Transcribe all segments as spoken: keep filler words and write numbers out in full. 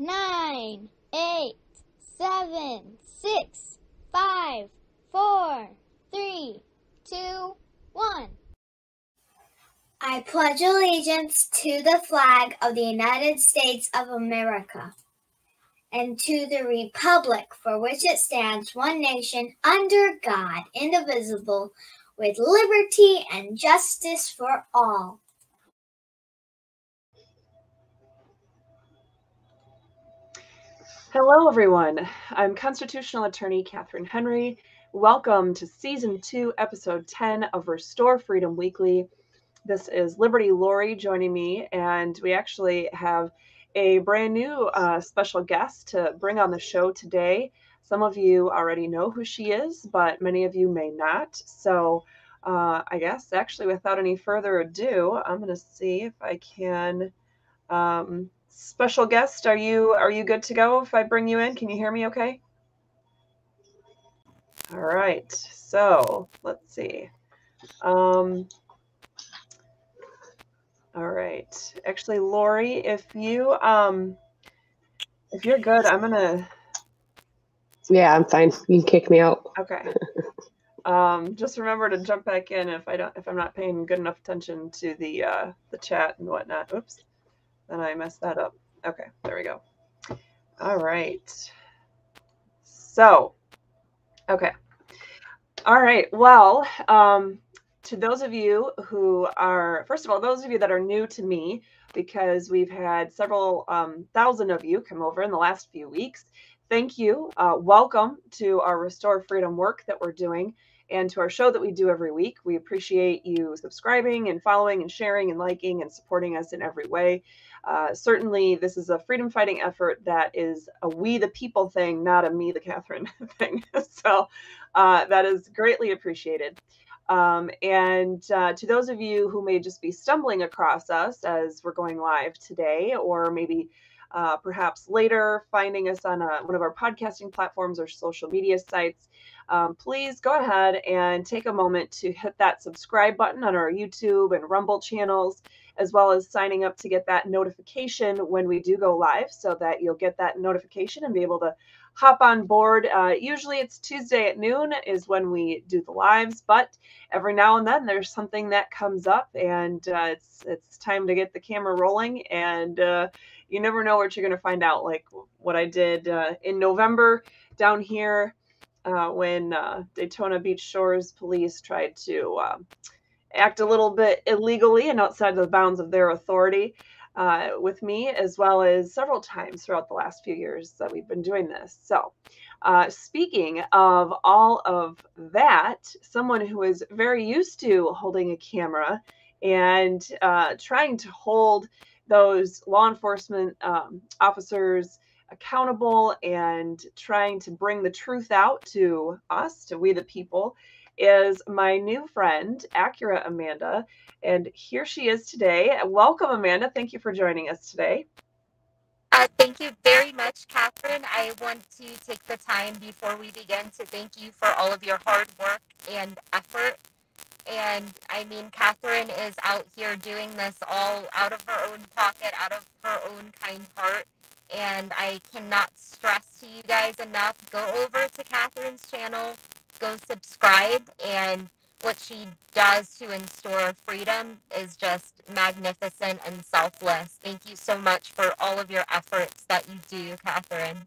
nine, eight, seven, six, five, four, three, two, one. I pledge allegiance to the flag of the United States of America and to the republic for which it stands, one nation, under God, indivisible, with liberty and justice for all. Hello, everyone. I'm Constitutional Attorney Catherine Henry. Welcome to Season two, Episode ten of Restore Freedom Weekly. This is Liberty Lori joining me, and we actually have a brand new uh, special guest to bring on the show today. Some of you already know who she is, but many of you may not. So uh, I guess actually without any further ado, I'm going to see if I can... Um, Special guest, are you are you good to go if I bring you in? Can you hear me okay? All right, so let's see. Um, all right, actually, Lori, if you um, if you're good, I'm gonna. Yeah, I'm fine. You can kick me out. Okay. um, just remember to jump back in if I don't if I'm not paying good enough attention to the uh, the chat and whatnot. Oops. And I messed that up. Okay, there we go. All right. So, okay. All right. Well, um, to those of you who are, first of all, those of you that are new to me, because we've had several um, thousand of you come over in the last few weeks. Thank you. Uh, welcome to our Restore Freedom work that we're doing and to our show that we do every week. We appreciate you subscribing and following and sharing and liking and supporting us in every way. Uh, certainly, this is a freedom fighting effort that is a we the people thing, not a me the Catherine thing. So uh, that is greatly appreciated. Um, and uh, to those of you who may just be stumbling across us as we're going live today, or maybe uh, perhaps later finding us on a, one of our podcasting platforms or social media sites, Um, please go ahead and take a moment to hit that subscribe button on our YouTube and Rumble channels, as well as signing up to get that notification when we do go live so that you'll get that notification and be able to hop on board. Uh, usually it's Tuesday at noon is when we do the lives, but every now and then there's something that comes up and uh, it's it's time to get the camera rolling, and uh, you never know what you're going to find out, like what I did uh, in November down here. Uh, when uh, Daytona Beach Shores police tried to uh, act a little bit illegally and outside the bounds of their authority uh, with me, as well as several times throughout the last few years that we've been doing this. So uh, speaking of all of that, someone who is very used to holding a camera and uh, trying to hold those law enforcement um, officers accountable and trying to bring the truth out to us, to we the people, is my new friend, Acura Amanda. And here she is today. Welcome, Amanda. Thank you for joining us today. Uh, thank you very much, Catherine. I want to take the time before we begin to thank you for all of your hard work and effort. And I mean, Catherine is out here doing this all out of her own pocket, out of her own kind heart. And I cannot stress to you guys enough, go over to Catherine's channel, go subscribe, and what she does to restore freedom is just magnificent and selfless. Thank you so much for all of your efforts that you do, Catherine.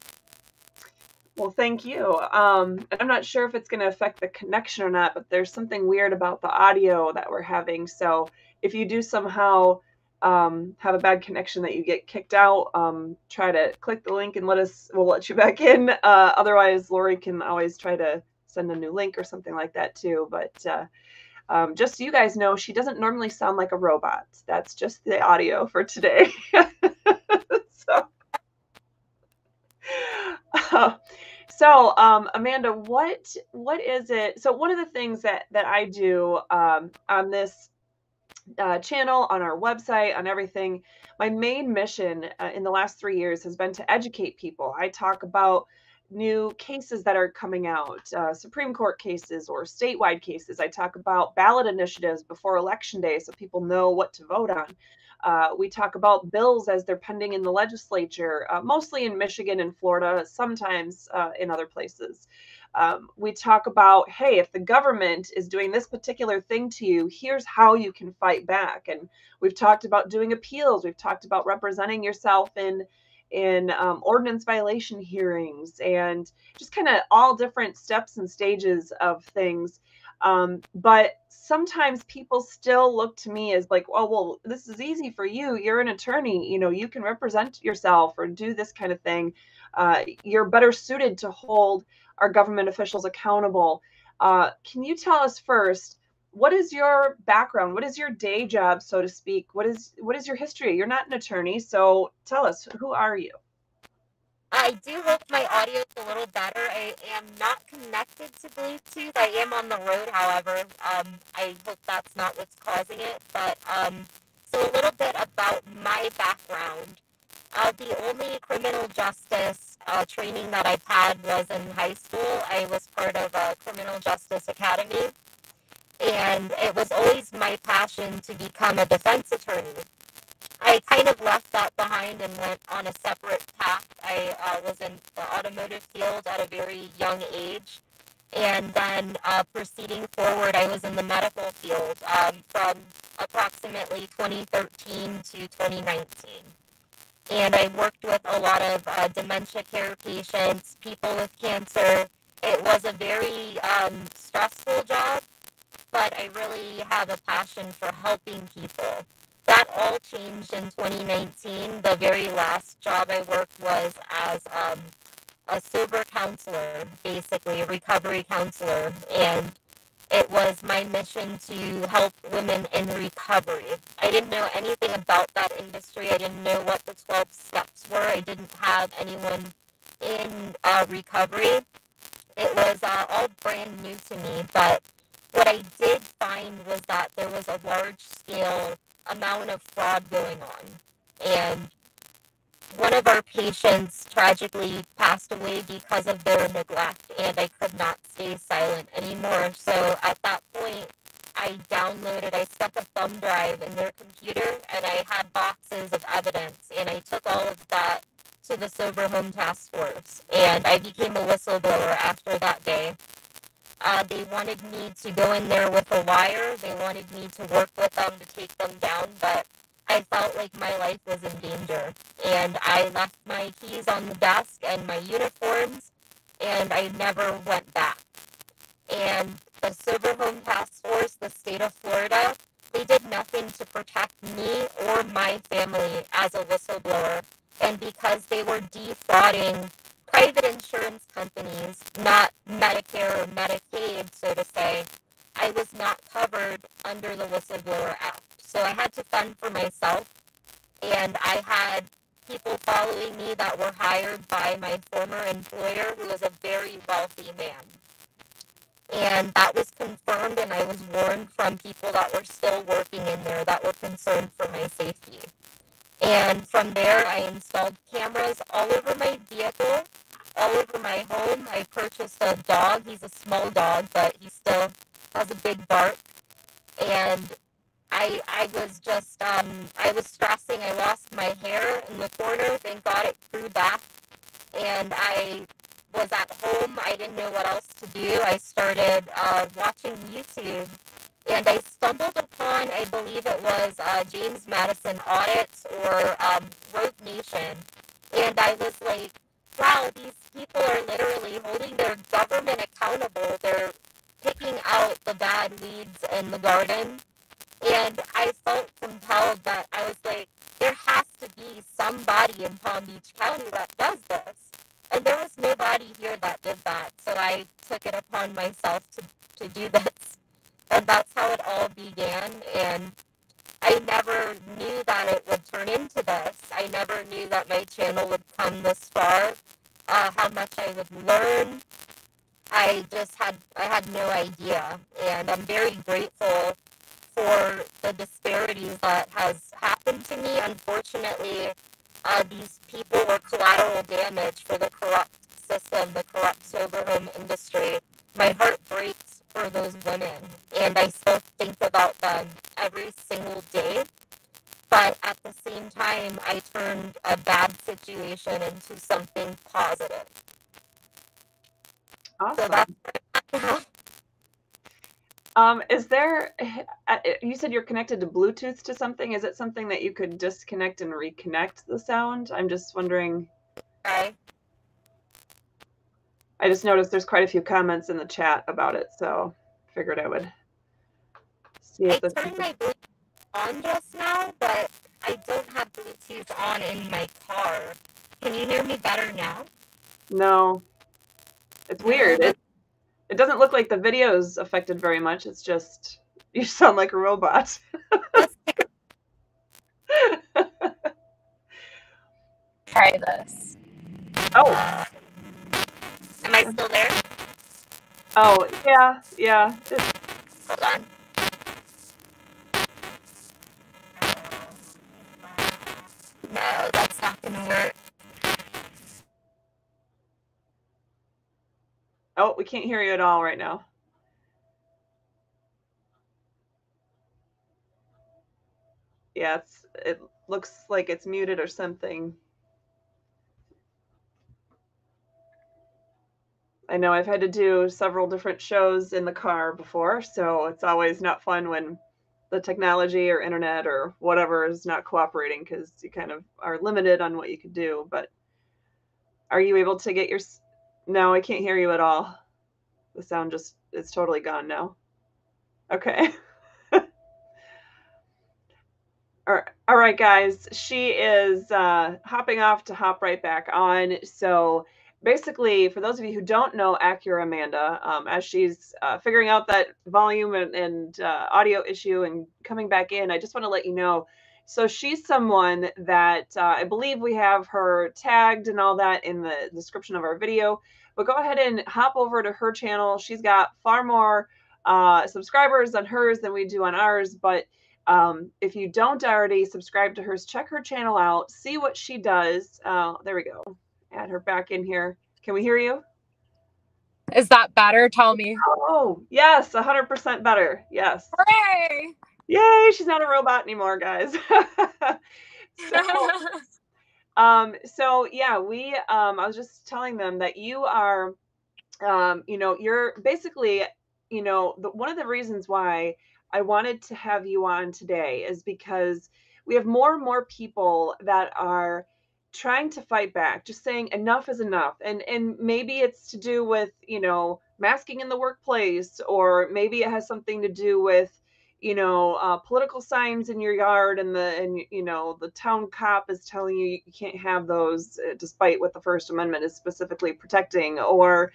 Well, thank you. Um, and I'm not sure if it's going to affect the connection or not, but there's something weird about the audio that we're having. So if you do somehow... Um, have a bad connection that you get kicked out, um, try to click the link and let us, we'll let you back in. Uh, otherwise, Lori can always try to send a new link or something like that too. But uh, um, just so you guys know, she doesn't normally sound like a robot. That's just the audio for today. so, uh, so um, Amanda, what what is it? So one of the things that, that I do um, on this Uh, channel, on our website, on everything. My main mission uh, in the last three years has been to educate people. I talk about new cases that are coming out, uh, Supreme Court cases or statewide cases. I talk about ballot initiatives before Election Day so people know what to vote on. Uh, we talk about bills as they're pending in the legislature, uh, mostly in Michigan and Florida, sometimes uh, in other places. Um, we talk about, hey, if the government is doing this particular thing to you, here's how you can fight back. And we've talked about doing appeals. We've talked about representing yourself in in um, ordinance violation hearings, and just kind of all different steps and stages of things. Um, but sometimes people still look to me as like, oh, well, this is easy for you. You're an attorney. You know, you can represent yourself or do this kind of thing. Uh, you're better suited to hold our government officials accountable. Uh, can you tell us first, what is your background? What is your day job, so to speak? What is what is your history? You're not an attorney, so tell us, who are you? I do hope my audio is a little better. I am not connected to Bluetooth. I am on the road, however. Um, I hope that's not what's causing it. But um, so a little bit about my background. Uh, the only criminal justice uh, training that I've had was in high school. I was part of a criminal justice academy. And it was always my passion to become a defense attorney. I kind of left that behind and went on a separate path. I uh, was in the automotive field at a very young age. And then uh, proceeding forward, I was in the medical field um, from approximately twenty thirteen to twenty nineteen. And I worked with a lot of uh, dementia care patients, people with cancer. It was a very um, stressful job, but I really have a passion for helping people. That all changed in twenty nineteen. The very last job I worked was as um, a sober counselor, basically a recovery counselor. And it was my mission to help women in recovery. I didn't know anything about that industry. I didn't know what the twelve steps were. I didn't have anyone in uh, recovery. It was uh, all brand new to me, but what I did find was that there was a large-scale amount of fraud going on. And one of our patients tragically passed away because of their neglect, and I could not stay silent anymore. So at that point, I downloaded, I stuck a thumb drive in their computer, and I had boxes of evidence, and I took all of that to the Sober Home Task Force, and I became a whistleblower after that day. Uh, they wanted me to go in there with a wire. They wanted me to work with them to take them down, but I felt like my life was in danger. And I left my keys on the desk and my uniforms, and I never went back. And the Sober Home Task Force, the state of Florida, they did nothing to protect me or my family as a whistleblower. And because they were defrauding private insurance companies, not Medicare or Medicaid, so to say, I was not covered under the Whistleblower Act. So I had to fend for myself, and I had people following me that were hired by my former employer, who was a very wealthy man. And that was confirmed, and I was warned from people that were still working in there that were concerned for my safety. And from there, I installed cameras all over my vehicle, all over my home. I purchased a dog. He's a small dog, but he still has a big bark. And I I was just, um, I was stressing. I lost my hair in the corner. Thank God it grew back. And I was at home. I didn't know what else to do. I started uh, watching YouTube. And I stumbled upon, I believe it was uh, James Madison audits or um, Rogue Nation. And I was like, wow, these people are literally holding their government accountable. They're picking out the bad weeds in the garden. And I felt compelled that I was like, there has to be somebody in Palm Beach County that does this. And there was nobody here that did that. So I took it upon myself to, to do this. And that's how it all began, and I never knew that it would turn into this. I never knew that my channel would come this far, uh, how much I would learn. I just had, I had no idea, and I'm very grateful for the disparities that has happened to me. Unfortunately, uh, these people were collateral damage for the corrupt system, the corrupt sober home industry. My heart breaks for those women, and I still think about them every single day. But at time I turned a bad situation into something positive. Awesome. So that's um, is there, you said you're connected to Bluetooth to something. Is it something that you could disconnect and reconnect the sound? I'm just wondering. Okay. I just noticed there's quite a few comments in the chat about it, so figured I would see if this is on just now, but I don't have Bluetooth on in my car. Can you hear me better now? No. It's weird. It, it doesn't look like the video's affected very much. It's just, you sound like a robot. Try this. Oh. Am I still there? Oh, yeah, yeah. It's... Hold on. No, that's not going to work. Oh, we can't hear you at all right now. Yeah, it's, it looks like it's muted or something. I know I've had to do several different shows in the car before, so it's always not fun when the technology or internet or whatever is not cooperating, because you kind of are limited on what you could do. But are you able to get your, no, I can't hear you at all. The sound just, it's totally gone now. Okay. All right, guys, she is uh, hopping off to hop right back on. So basically, for those of you who don't know Acura Amanda, um, as she's uh, figuring out that volume and, and uh, audio issue and coming back in, I just want to let you know. So she's someone that uh, I believe we have her tagged and all that in the description of our video. But go ahead and hop over to her channel. She's got far more uh, subscribers on hers than we do on ours. But um, if you don't already subscribe to hers, check her channel out. See what she does. Uh, there we go. Add her back in here. Can we hear you? Is that better? Tell me. Oh, yes. one hundred percent better. Yes. Hooray! Yay. She's not a robot anymore, guys. so, um, so, yeah, we, um, I was just telling them that you are, um, you know, you're basically, you know, the, one of the reasons why I wanted to have you on today is because we have more and more people that are trying to fight back, just saying enough is enough. And and maybe it's to do with, you know, masking in the workplace, or maybe it has something to do with, you know, uh, political signs in your yard and the, and you know, the town cop is telling you you can't have those uh, despite what the First Amendment is specifically protecting, or,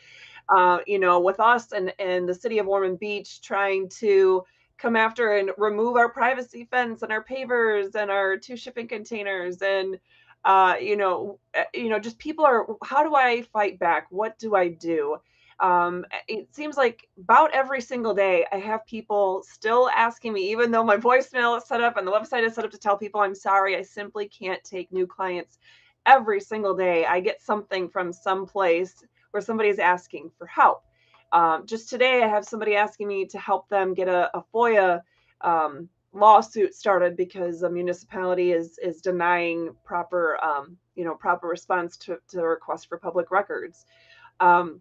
uh, you know, with us and, and the city of Ormond Beach trying to come after and remove our privacy fence and our pavers and our two shipping containers and, Uh, you know, you know, just people are, how do I fight back? What do I do? Um, it seems like about every single day I have people still asking me, even though my voicemail is set up and the website is set up to tell people, I'm sorry, I simply can't take new clients. Every single day I get something from some place where somebody's asking for help. Um, just today I have somebody asking me to help them get a, a FOIA um lawsuit started because a municipality is is denying proper um you know proper response to, to the request for public records. Um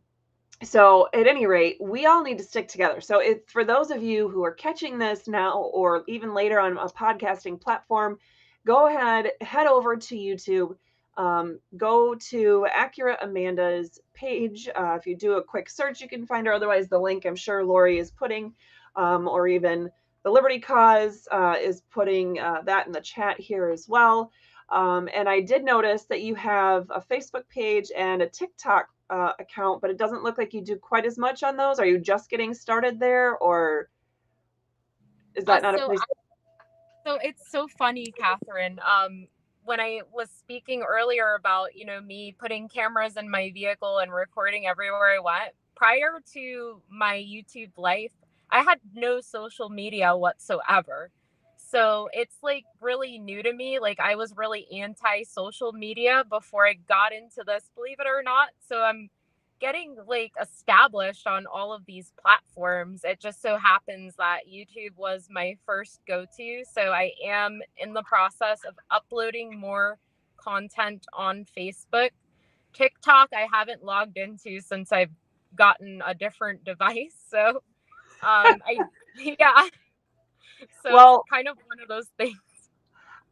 so at any rate, we all need to stick together. So if for those of you who are catching this now or even later on a podcasting platform, go ahead, head over to YouTube, um go to Acura Amanda's page. Uh, if you do a quick search, you can find her. Otherwise, the link I'm sure Lori is putting, um or even the Liberty Cause uh, is putting uh, that in the chat here as well. Um, and I did notice that you have a Facebook page and a TikTok uh, account, but it doesn't look like you do quite as much on those. Are you just getting started there, or is that uh, not so a place? I, so it's so funny, Catherine. Um, when I was speaking earlier about, you know, me putting cameras in my vehicle and recording everywhere I went, prior to my YouTube life, I had no social media whatsoever. So it's like really new to me. Like I was really anti-social media before I got into this, believe it or not. So I'm getting like established on all of these platforms. It just so happens that YouTube was my first go-to. So I am in the process of uploading more content on Facebook. TikTok, I haven't logged into since I've gotten a different device. So um, I, yeah. So well, it's kind of one of those things.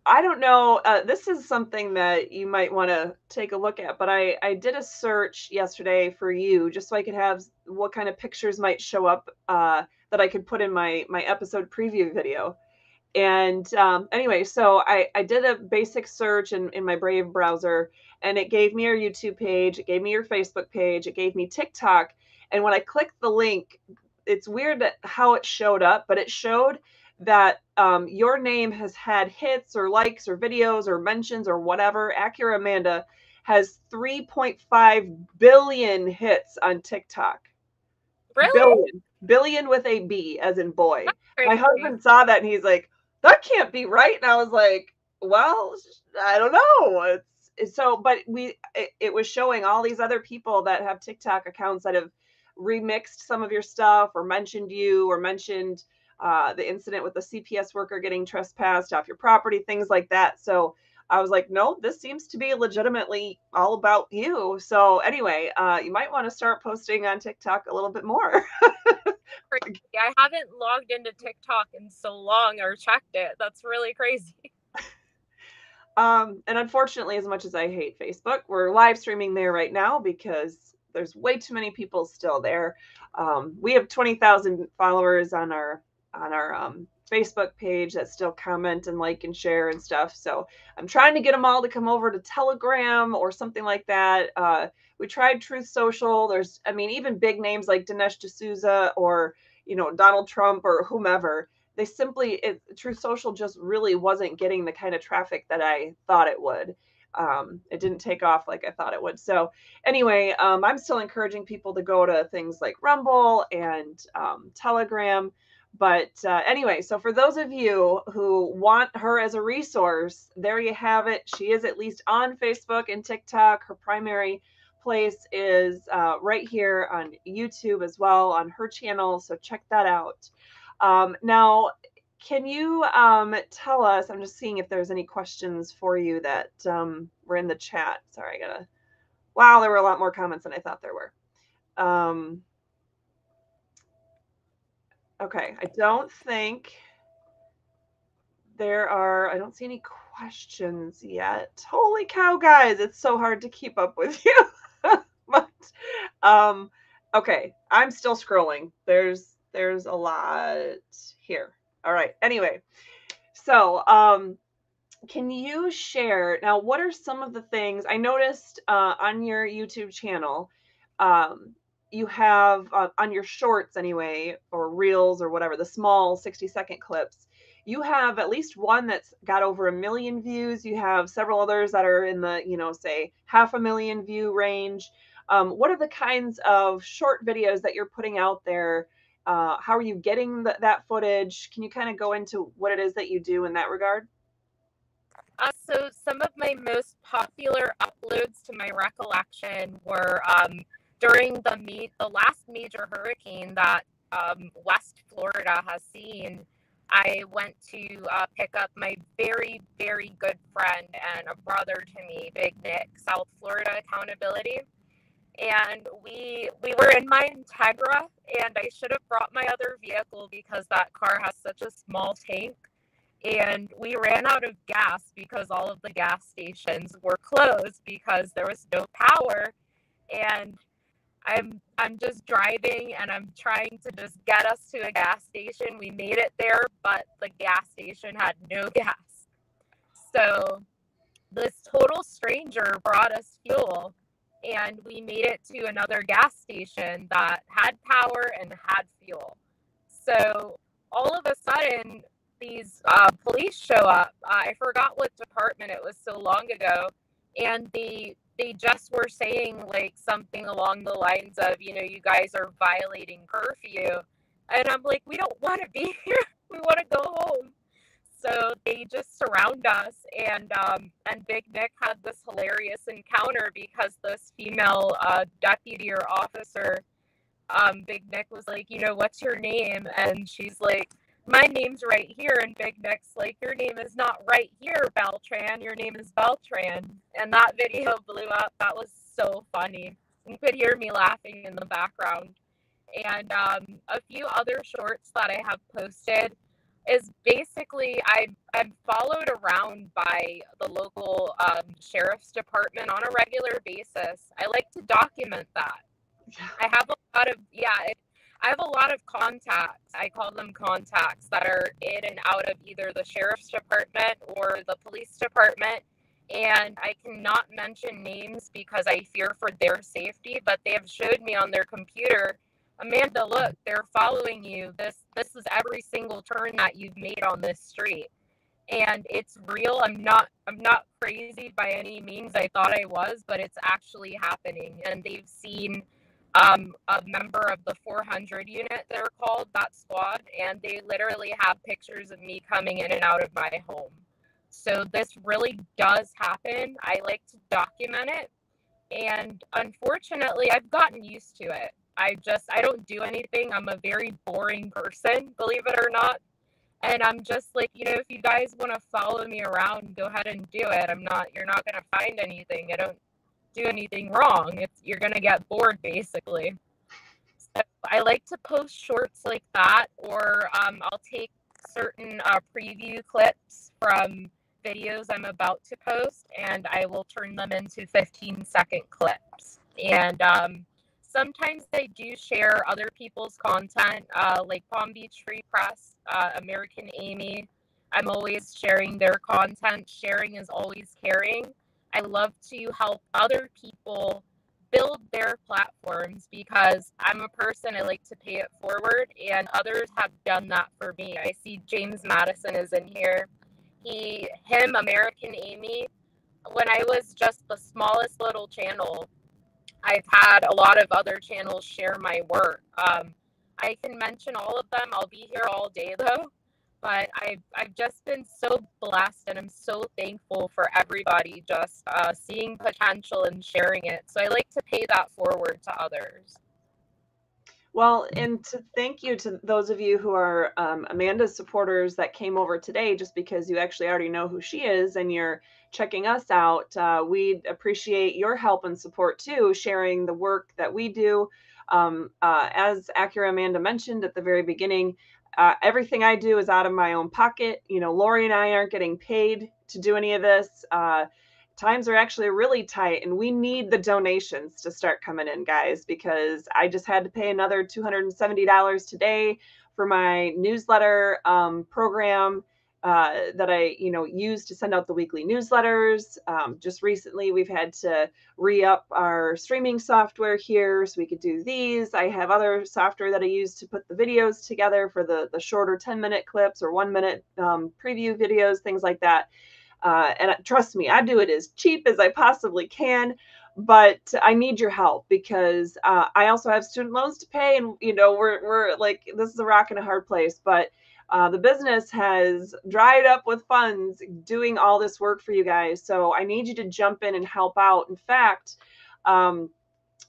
I don't know. Uh, this is something that you might want to take a look at, but I, I did a search yesterday for you just so I could have what kind of pictures might show up uh, that I could put in my, my episode preview video. And um, anyway, so I, I did a basic search in, in my Brave browser, and it gave me your YouTube page. It gave me your Facebook page. It gave me TikTok. And when I clicked the link, it's weird that how it showed up, but it showed that um, your name has had hits or likes or videos or mentions or whatever. Acura Amanda has three point five billion hits on TikTok. Really? Billion. Billion with a B as in boy. My husband saw that and he's like, that can't be right. And I was like, well, I don't know. It's, it's so, but we, it, it was showing all these other people that have TikTok accounts that have remixed some of your stuff or mentioned you or mentioned Uh, the incident with the C P S worker getting trespassed off your property, things like that. So I was like, no, this seems to be legitimately all about you. So anyway, uh, you might want to start posting on TikTok a little bit more. I haven't logged into TikTok in so long or checked it. That's really crazy. Um, and unfortunately, as much as I hate Facebook, we're live streaming there right now because there's way too many people still there. Um, we have twenty thousand followers on our on our um, Facebook page that still comment and like and share and stuff. So I'm trying to get them all to come over to Telegram or something like that. Uh, we tried Truth Social. There's, I mean, even big names like Dinesh D'Souza or, you know, Donald Trump or whomever, they simply, it, Truth Social just really wasn't getting the kind of traffic that I thought it would. Um, it didn't take off like I thought it would. So anyway, um, I'm still encouraging people to go to things like Rumble and um, Telegram. But uh, anyway, so for those of you who want her as a resource, there you have it. She is at least on Facebook and TikTok. Her primary place is uh, right here on YouTube as well on her channel. So check that out. Um, now, can you um, tell us, I'm just seeing if there's any questions for you that um, were in the chat. Sorry, I gotta, wow, there were a lot more comments than I thought there were. Um, Okay, I don't think there are, I don't see any questions yet. Holy cow, guys, it's so hard to keep up with you. But, um, okay, I'm still scrolling. There's, there's a lot here. All right, anyway, so um, can you share, now what are some of the things, I noticed uh, on your YouTube channel, um, you have uh, on your shorts anyway, or reels or whatever, the small sixty second clips, you have at least one that's got over a million views. You have several others that are in the, you know, say half a million view range. Um, what are the kinds of short videos that you're putting out there? Uh, how are you getting th that footage? Can you kind of go into what it is that you do in that regard? Uh, so some of my most popular uploads to my recollection were, um, during the meet, the last major hurricane that um, West Florida has seen, I went to uh, pick up my very, very good friend and a brother to me, Big Nick, South Florida Accountability. And we we were in my Integra, and I should have brought my other vehicle because that car has such a small tank. And we ran out of gas because all of the gas stations were closed because there was no power. And I'm I'm just driving and I'm trying to just get us to a gas station. We made it there, but the gas station had no gas. So this total stranger brought us fuel and we made it to another gas station that had power and had fuel. So all of a sudden, these uh, police show up. Uh, I forgot what department, it was so long ago. And the They just were saying like something along the lines of, you know, you guys are violating curfew. And I'm like, we don't want to be here. We want to go home. so they just surround us. And um, and Big Nick had this hilarious encounter because this female uh, deputy or officer, um, Big Nick was like, you know, what's your name? And she's like, my name's right here. And Big Nick's like, your name is not right here, Beltran. Your name is Beltran. And that video blew up. That was so funny. You could hear me laughing in the background. And um, a few other shorts that I have posted is basically I, I'm followed around by the local um, sheriff's department on a regular basis. I like to document that. I have a lot of, yeah, it, I have a lot of contacts. I call them contacts that are in and out of either the sheriff's department or the police department. And I cannot mention names because I fear for their safety, but they have showed me on their computer, Amanda, look, they're following you. This this is every single turn that you've made on this street. And it's real. I'm not I'm not crazy by any means. I thought I was, but it's actually happening. And they've seen um, a member of the four hundred unit, they're called, that squad, and they literally have pictures of me coming in and out of my home. So this really does happen. I like to document it. And unfortunately, I've gotten used to it. I just, I don't do anything. I'm a very boring person, believe it or not. And I'm just like, you know, if you guys want to follow me around, go ahead and do it. I'm not, you're not going to find anything. I don't do anything wrong. It's, you're going to get bored, basically. So I like to post shorts like that, or um, I'll take certain uh, preview clips from videos I'm about to post, and I will turn them into fifteen second clips. And, um, sometimes they do share other people's content, uh, like Palm Beach Free Press, uh, American Amy. I'm always sharing their content. Sharing is always caring. I love to help other people build their platforms because I'm a person, I like to pay it forward, and others have done that for me. I see James Madison is in here. He, him, American Amy, when I was just the smallest little channel, I've had a lot of other channels share my work. Um, I can mention all of them. I'll be here all day, though. But I've, I've just been so blessed, and I'm so thankful for everybody just uh, seeing potential and sharing it. So I like to pay that forward to others. Well, and to thank you to those of you who are um, Amanda's supporters that came over today, just because you actually already know who she is and you're checking us out. Uh, we appreciate your help and support too, sharing the work that we do. Um, uh, as Acura Amanda mentioned at the very beginning, uh, everything I do is out of my own pocket. You know, Lori and I aren't getting paid to do any of this. Uh, Times are actually really tight, and we need the donations to start coming in, guys, because I just had to pay another two hundred seventy dollars today for my newsletter um, program uh, that I, you know, use to send out the weekly newsletters. Um, just recently, we've had to re-up our streaming software here so we could do these. I have other software that I use to put the videos together for the, the shorter ten minute clips or one minute um, preview videos, things like that. Uh, and trust me, I do it as cheap as I possibly can, but I need your help because uh, I also have student loans to pay, and you know we're we're like, this is a rock and a hard place. But uh, the business has dried up with funds doing all this work for you guys, so I need you to jump in and help out. In fact, um,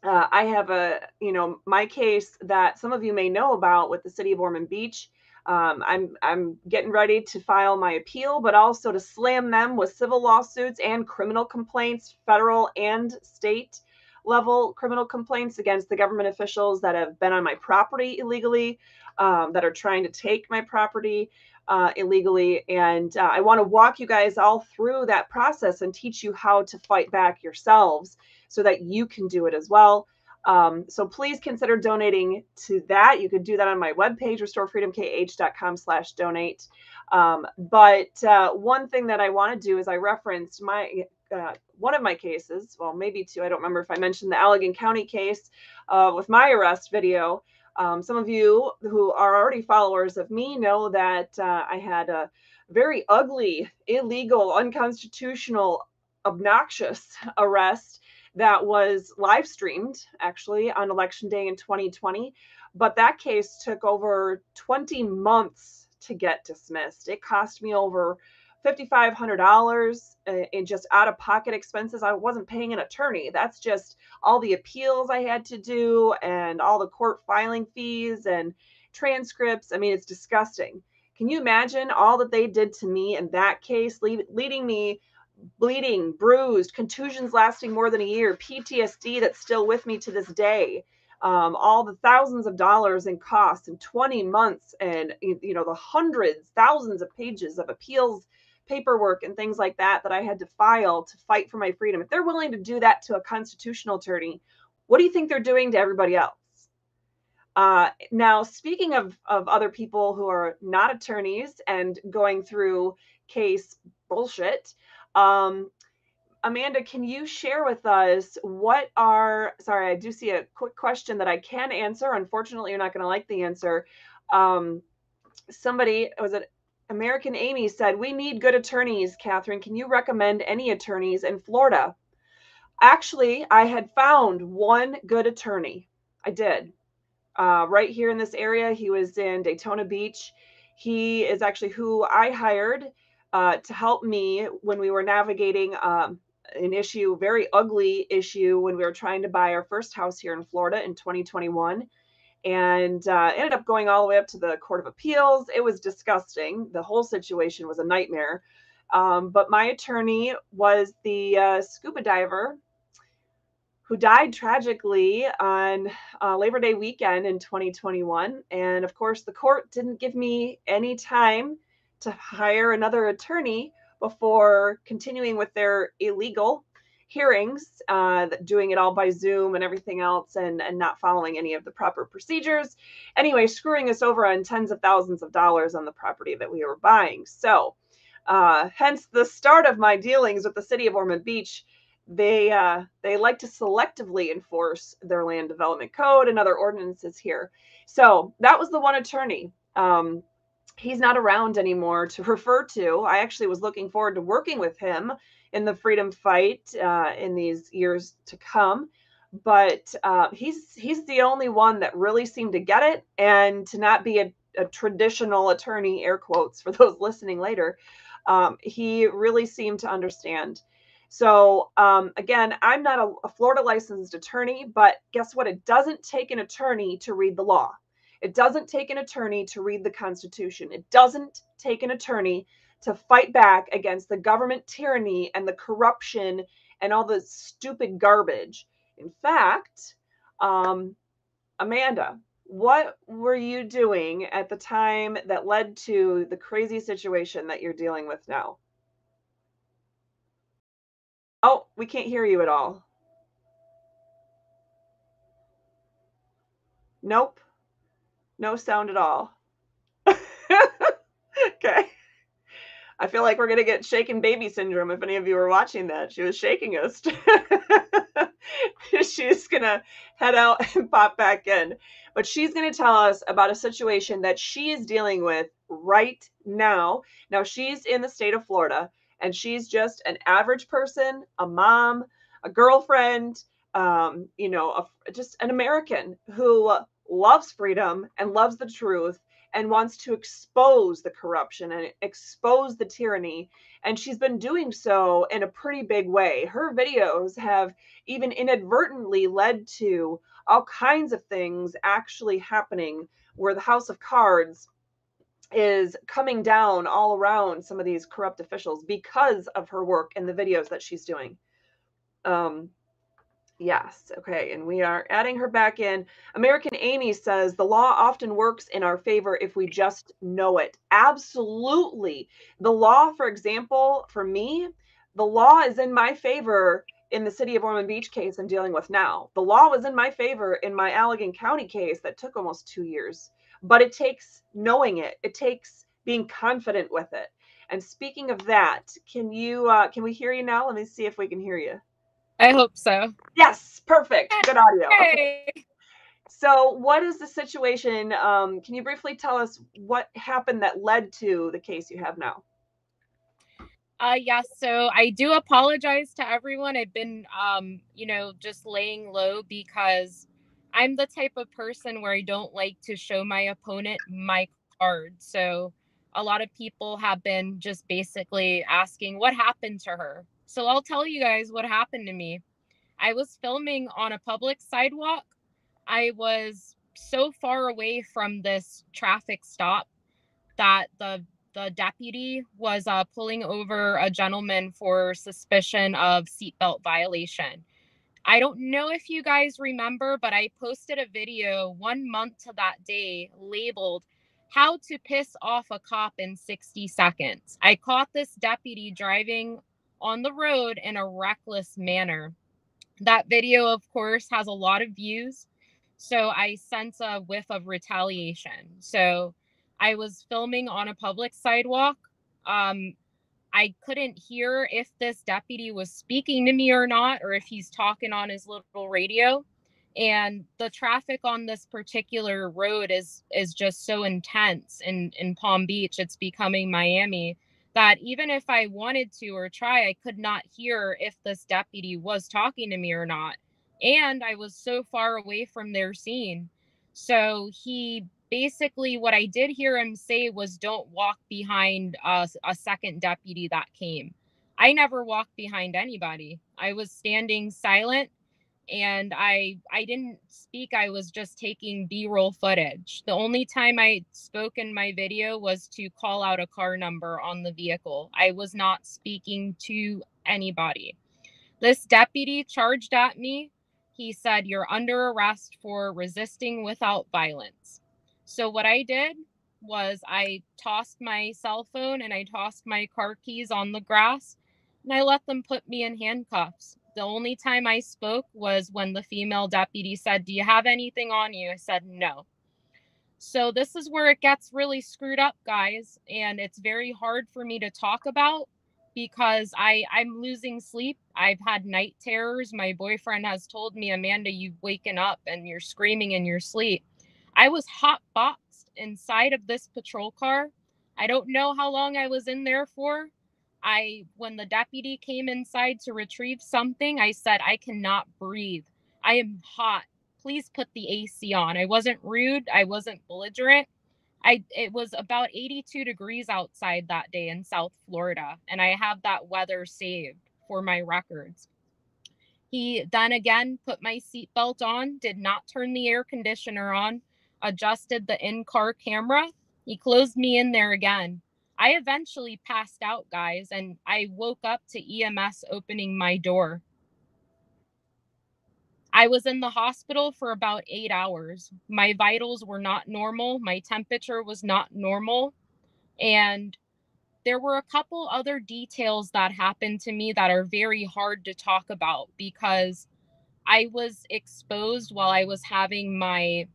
uh, I have a you know my case that some of you may know about with the city of Ormond Beach. Um, I'm, I'm getting ready to file my appeal, but also to slam them with civil lawsuits and criminal complaints, federal and state level criminal complaints against the government officials that have been on my property illegally, um, that are trying to take my property uh, illegally. And uh, I want to walk you guys all through that process and teach you how to fight back yourselves so that you can do it as well. Um, so please consider donating to that. You could do that on my webpage, restore freedom k h dot com slash donate. Um, but uh, one thing that I want to do is I referenced my uh, one of my cases, well, maybe two. I don't remember if I mentioned the Allegan County case uh, with my arrest video. Um, some of you who are already followers of me know that uh, I had a very ugly, illegal, unconstitutional, obnoxious arrest that was live streamed actually on election day in twenty twenty. But that case took over twenty months to get dismissed. It cost me over five thousand five hundred dollars in just out-of-pocket expenses. I wasn't paying an attorney. That's just all the appeals I had to do and all the court filing fees and transcripts. I mean, it's disgusting. Can you imagine all that they did to me in that case, lead, leading me bleeding, bruised, contusions lasting more than a year, P T S D that's still with me to this day, um, all the thousands of dollars in costs and twenty months and, you know, the hundreds, thousands of pages of appeals paperwork and things like that that I had to file to fight for my freedom. If they're willing to do that to a constitutional attorney, what do you think they're doing to everybody else? Uh, now, speaking of, of other people who are not attorneys and going through case bullshit, um, Amanda, can you share with us what are, sorry, I do see a quick question that I can answer. Unfortunately, you're not going to like the answer. Um, somebody, was it American Amy, said, we need good attorneys, Catherine. Can you recommend any attorneys in Florida? Actually, I had found one good attorney. I did. Uh, right here in this area. He was in Daytona Beach. He is actually who I hired uh, to help me when we were navigating um, an issue, very ugly issue, when we were trying to buy our first house here in Florida in twenty twenty-one. And uh, ended up going all the way up to the Court of Appeals. It was disgusting. The whole situation was a nightmare. Um, but my attorney was the uh, scuba diver who died tragically on uh, Labor Day weekend in twenty twenty-one. And of course, the court didn't give me any time to hire another attorney before continuing with their illegal hearings, uh, doing it all by Zoom and everything else, and, and not following any of the proper procedures. Anyway, screwing us over on tens of thousands of dollars on the property that we were buying. So uh, hence the start of my dealings with the city of Ormond Beach. They uh, they like to selectively enforce their land development code and other ordinances here. So that was the one attorney. Um, he's not around anymore to refer to. I actually was looking forward to working with him in the freedom fight uh, in these years to come. But uh, he's he's the only one that really seemed to get it, and to not be a, a traditional attorney, air quotes for those listening later. Um, he really seemed to understand. So um, again, I'm not a, a Florida licensed attorney, but guess what? It doesn't take an attorney to read the law. It doesn't take an attorney to read the Constitution. It doesn't take an attorney to fight back against the government tyranny and the corruption and all the stupid garbage. In fact, um, Amanda, what were you doing at the time that led to the crazy situation that you're dealing with now? Oh, we can't hear you at all. Nope. No sound at all. Okay. I feel like we're going to get shaken baby syndrome if any of you are watching that. She was shaking us. She's going to head out and pop back in. But she's going to tell us about a situation that she is dealing with right now. Now, she's in the state of Florida. And she's just an average person, a mom, a girlfriend, um, you know, a, just an American who loves freedom and loves the truth and wants to expose the corruption and expose the tyranny. And she's been doing so in a pretty big way. Her videos have even inadvertently led to all kinds of things actually happening, where the House of Cards is coming down all around some of these corrupt officials because of her work and the videos that she's doing. Um, yes. Okay. And we are adding her back in. American Amy says the law often works in our favor if we just know it. Absolutely. The law, for example, for me, the law is in my favor in the city of Ormond Beach case I'm dealing with now. The law was in my favor in my Allegan County case that took almost two years. But it takes knowing it. It takes being confident with it. And speaking of that, can you, uh, can we hear you now? Let me see if we can hear you. I hope so. Yes. Perfect. Good audio. Hey. Okay. So what is the situation? Um, can you briefly tell us what happened that led to the case you have now? Uh, yes. Yeah, so I do apologize to everyone. I've been, um, you know, just laying low because I'm the type of person where I don't like to show my opponent my card. So a lot of people have been just basically asking what happened to her. So I'll tell you guys what happened to me. I was filming on a public sidewalk. I was so far away from this traffic stop that the the deputy was uh, pulling over a gentleman for suspicion of seatbelt violation. I don't know if you guys remember, but I posted a video one month to that day labeled "How to Piss Off a Cop in sixty seconds. I caught this deputy driving on the road in a reckless manner. That video, of course, has a lot of views. So I sense a whiff of retaliation. So I was filming on a public sidewalk. Um, I couldn't hear if this deputy was speaking to me or not, or if he's talking on his little radio. And the traffic on this particular road is is just so intense in, in Palm Beach, it's becoming Miami, that even if I wanted to or try, I could not hear if this deputy was talking to me or not. And I was so far away from their scene. So he basically, what I did hear him say was, don't walk behind a, a second deputy that came. I never walked behind anybody. I was standing silent and I, I didn't speak. I was just taking B-roll footage. The only time I spoke in my video was to call out a car number on the vehicle. I was not speaking to anybody. This deputy charged at me. He said, you're under arrest for resisting without violence. So what I did was I tossed my cell phone and I tossed my car keys on the grass and I let them put me in handcuffs. The only time I spoke was when the female deputy said, do you have anything on you? I said, no. So this is where it gets really screwed up, guys. And it's very hard for me to talk about, because I, I'm losing sleep. I've had night terrors. My boyfriend has told me, Amanda, you've woken up and you're screaming in your sleep. I was hotboxed inside of this patrol car. I don't know how long I was in there for. I, when the deputy came inside to retrieve something, I said, I cannot breathe. I am hot. Please put the A C on. I wasn't rude. I wasn't belligerent. I, it was about eighty-two degrees outside that day in South Florida, and I have that weather saved for my records. He then again put my seatbelt on, did not turn the air conditioner on, adjusted the in-car camera. He closed me in there again. I eventually passed out, guys, and I woke up to E M S opening my door. I was in the hospital for about eight hours. My vitals were not normal. My temperature was not normal. And there were a couple other details that happened to me that are very hard to talk about, because I was exposed while I was having my,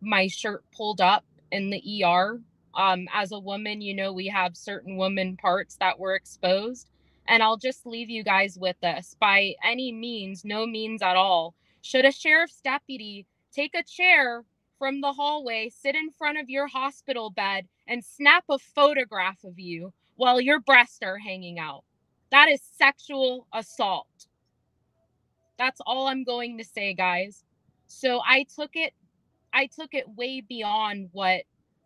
my shirt pulled up in the E R. Um, as a woman, you know, we have certain woman parts that were exposed. And I'll just leave you guys with this. By any means, no means at all, should a sheriff's deputy take a chair from the hallway, sit in front of your hospital bed, and snap a photograph of you while your breasts are hanging out? That is sexual assault. That's all I'm going to say, guys. So I took it, I took it way beyond what,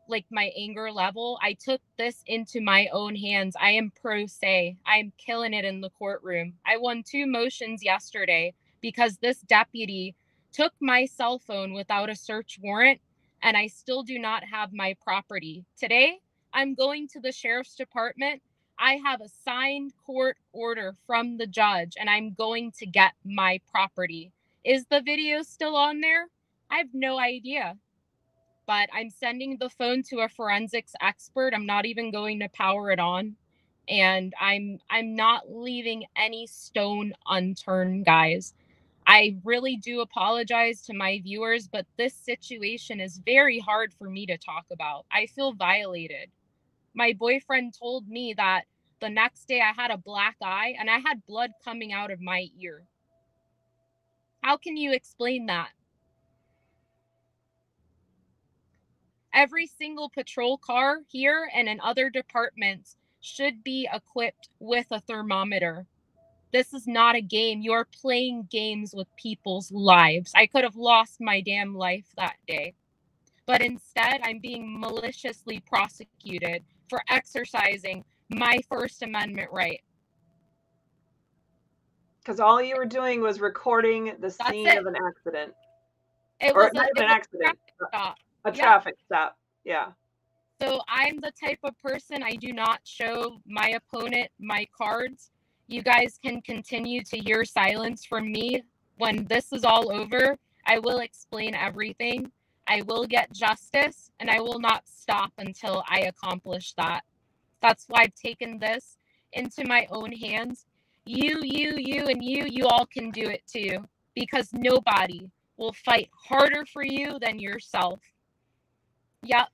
like, my anger level. I took this into my own hands. I am pro se. I'm killing it in the courtroom. I won two motions yesterday because this deputy took my cell phone without a search warrant, and I still do not have my property. Today, I'm going to the sheriff's department. I have a signed court order from the judge, and I'm going to get my property. Is the video still on there? I have no idea. But I'm sending the phone to a forensics expert. I'm not even going to power it on. And I'm I'm not leaving any stone unturned, guys. I really do apologize to my viewers, but this situation is very hard for me to talk about. I feel violated. My boyfriend told me that the next day I had a black eye and I had blood coming out of my ear. How can you explain that? Every single patrol car here and in other departments should be equipped with a thermometer. This is not a game. You're playing games with people's lives. I could have lost my damn life that day. But instead, I'm being maliciously prosecuted for exercising my First Amendment right. Because all you were doing was recording the That's scene it. of an accident. It or was not a, an accident. A traffic stop. A traffic yeah. stop. Yeah. So I'm the type of person, I do not show my opponent my cards. You guys can continue to hear silence from me. When this is all over, I will explain everything. I will get justice, and I will not stop until I accomplish that. That's why I've taken this into my own hands. You, you, you, and you, you all can do it too, because nobody will fight harder for you than yourself. Yep.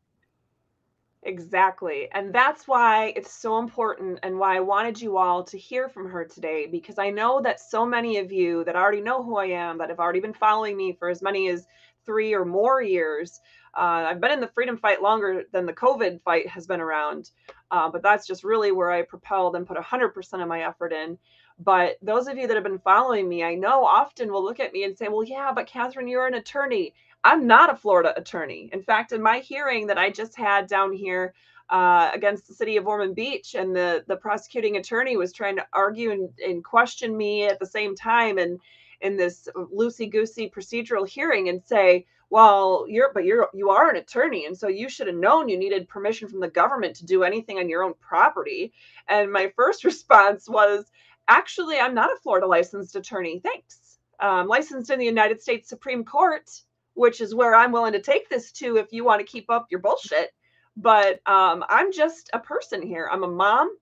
Exactly. And that's why it's so important and why I wanted you all to hear from her today, because I know that so many of you that already know who I am, that have already been following me for as many as three or more years. Uh, I've been in the freedom fight longer than the COVID fight has been around, uh, but that's just really where I propelled and put one hundred percent of my effort in. But those of you that have been following me, I know often will look at me and say, well, yeah, but Catherine, you're an attorney. I'm not a Florida attorney. In fact, in my hearing that I just had down here uh, against the city of Ormond Beach, and the, the prosecuting attorney was trying to argue and, and question me at the same time and in this loosey-goosey procedural hearing and say, well, you're but you're you are an attorney, and so you should have known you needed permission from the government to do anything on your own property. And my first response was, actually, I'm not a Florida licensed attorney. Thanks. I'm licensed in the United States Supreme Court, which is where I'm willing to take this to if you want to keep up your bullshit. But um, I'm just a person here. I'm a mom.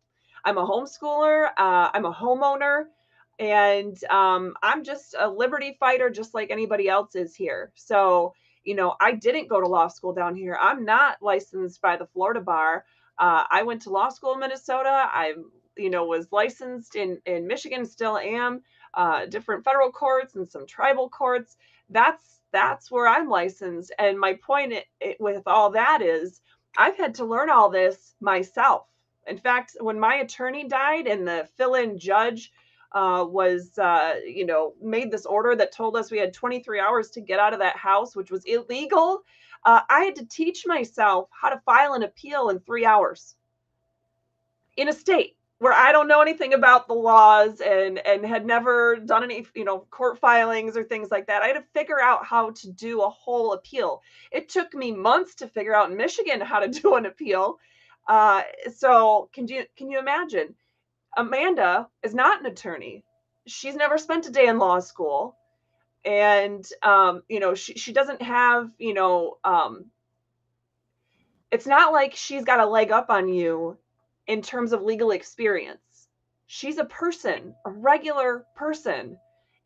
I'm a homeschooler. Uh, I'm a homeowner. And um, I'm just a liberty fighter, just like anybody else is here. So, you know, I didn't go to law school down here. I'm not licensed by the Florida bar. Uh, I went to law school in Minnesota. I, you know, was licensed in, in Michigan, still am, uh, different federal courts and some tribal courts. That's, That's where I'm licensed. And my point it, it, with all that is I've had to learn all this myself. In fact, when my attorney died and the fill-in judge uh, was, uh, you know, made this order that told us we had twenty-three hours to get out of that house, which was illegal, uh, I had to teach myself how to file an appeal in three hours in a state where I don't know anything about the laws and, and had never done any, you know, court filings or things like that. I had to figure out how to do a whole appeal. It took me months to figure out in Michigan how to do an appeal. Uh, so can you, can you imagine? Amanda is not an attorney. She's never spent a day in law school. And, um, you know, she, she doesn't have, you know, um, it's not like she's got a leg up on you in terms of legal experience. She's a person, a regular person.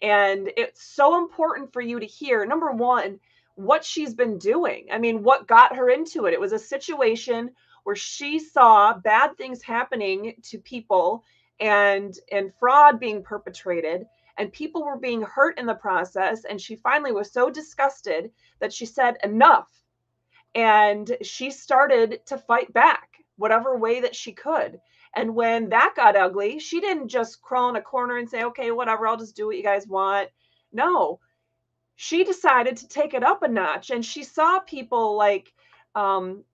And it's so important for you to hear, number one, what she's been doing. I mean, what got her into it? It was a situation where she saw bad things happening to people and, and fraud being perpetrated, and people were being hurt in the process. And she finally was so disgusted that she said, enough. And she started to fight back whatever way that she could. And when that got ugly, she didn't just crawl in a corner and say, okay, whatever, I'll just do what you guys want. No, she decided to take it up a notch. And she saw people like um,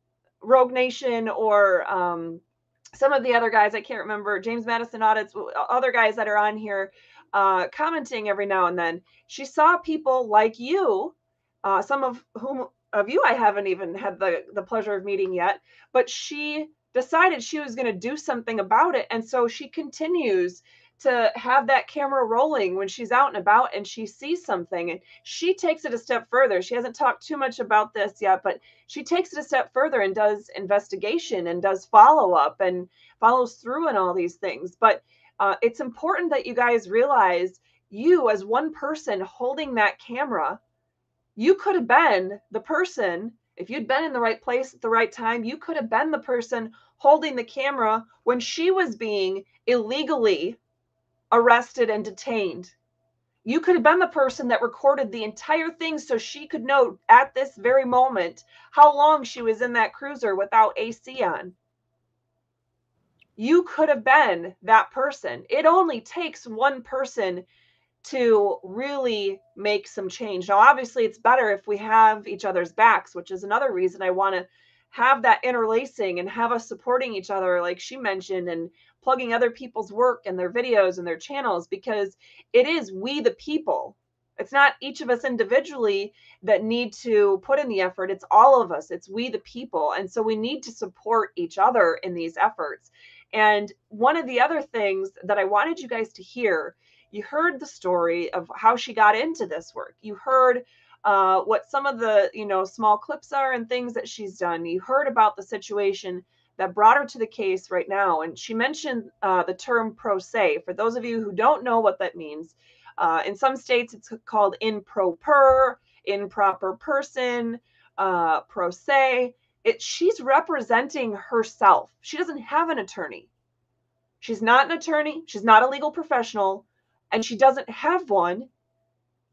Rogue Nation or um, some of the other guys, I can't remember, James Madison audits, other guys that are on here uh, commenting every now and then. She saw people like you, uh, some of whom of you I haven't even had the, the pleasure of meeting yet, but she decided she was going to do something about it. And so she continues to have that camera rolling when she's out and about and she sees something, and she takes it a step further. She hasn't talked too much about this yet, but she takes it a step further and does investigation and does follow up and follows through and all these things. But uh, it's important that you guys realize you as one person holding that camera, you could have been the person, if you'd been in the right place at the right time, you could have been the person holding the camera when she was being illegally arrested and detained. You could have been the person that recorded the entire thing so she could know at this very moment how long she was in that cruiser without A C on. You could have been that person. It only takes one person to really make some change. Now, obviously, it's better if we have each other's backs, which is another reason I want to have that interlacing and have us supporting each other, like she mentioned, and plugging other people's work and their videos and their channels, because it is we the people. It's not each of us individually that need to put in the effort. It's all of us. It's we the people. And so we need to support each other in these efforts. And one of the other things that I wanted you guys to hear, you heard the story of how she got into this work. You heard uh, what some of the, you know, small clips are and things that she's done. You heard about the situation that brought her to the case right now. And she mentioned uh, the term pro se. For those of you who don't know what that means, Uh, in some states, it's called improper, improper person, uh, pro se. It, she's representing herself. She doesn't have an attorney. She's not an attorney. She's not a legal professional, and she doesn't have one.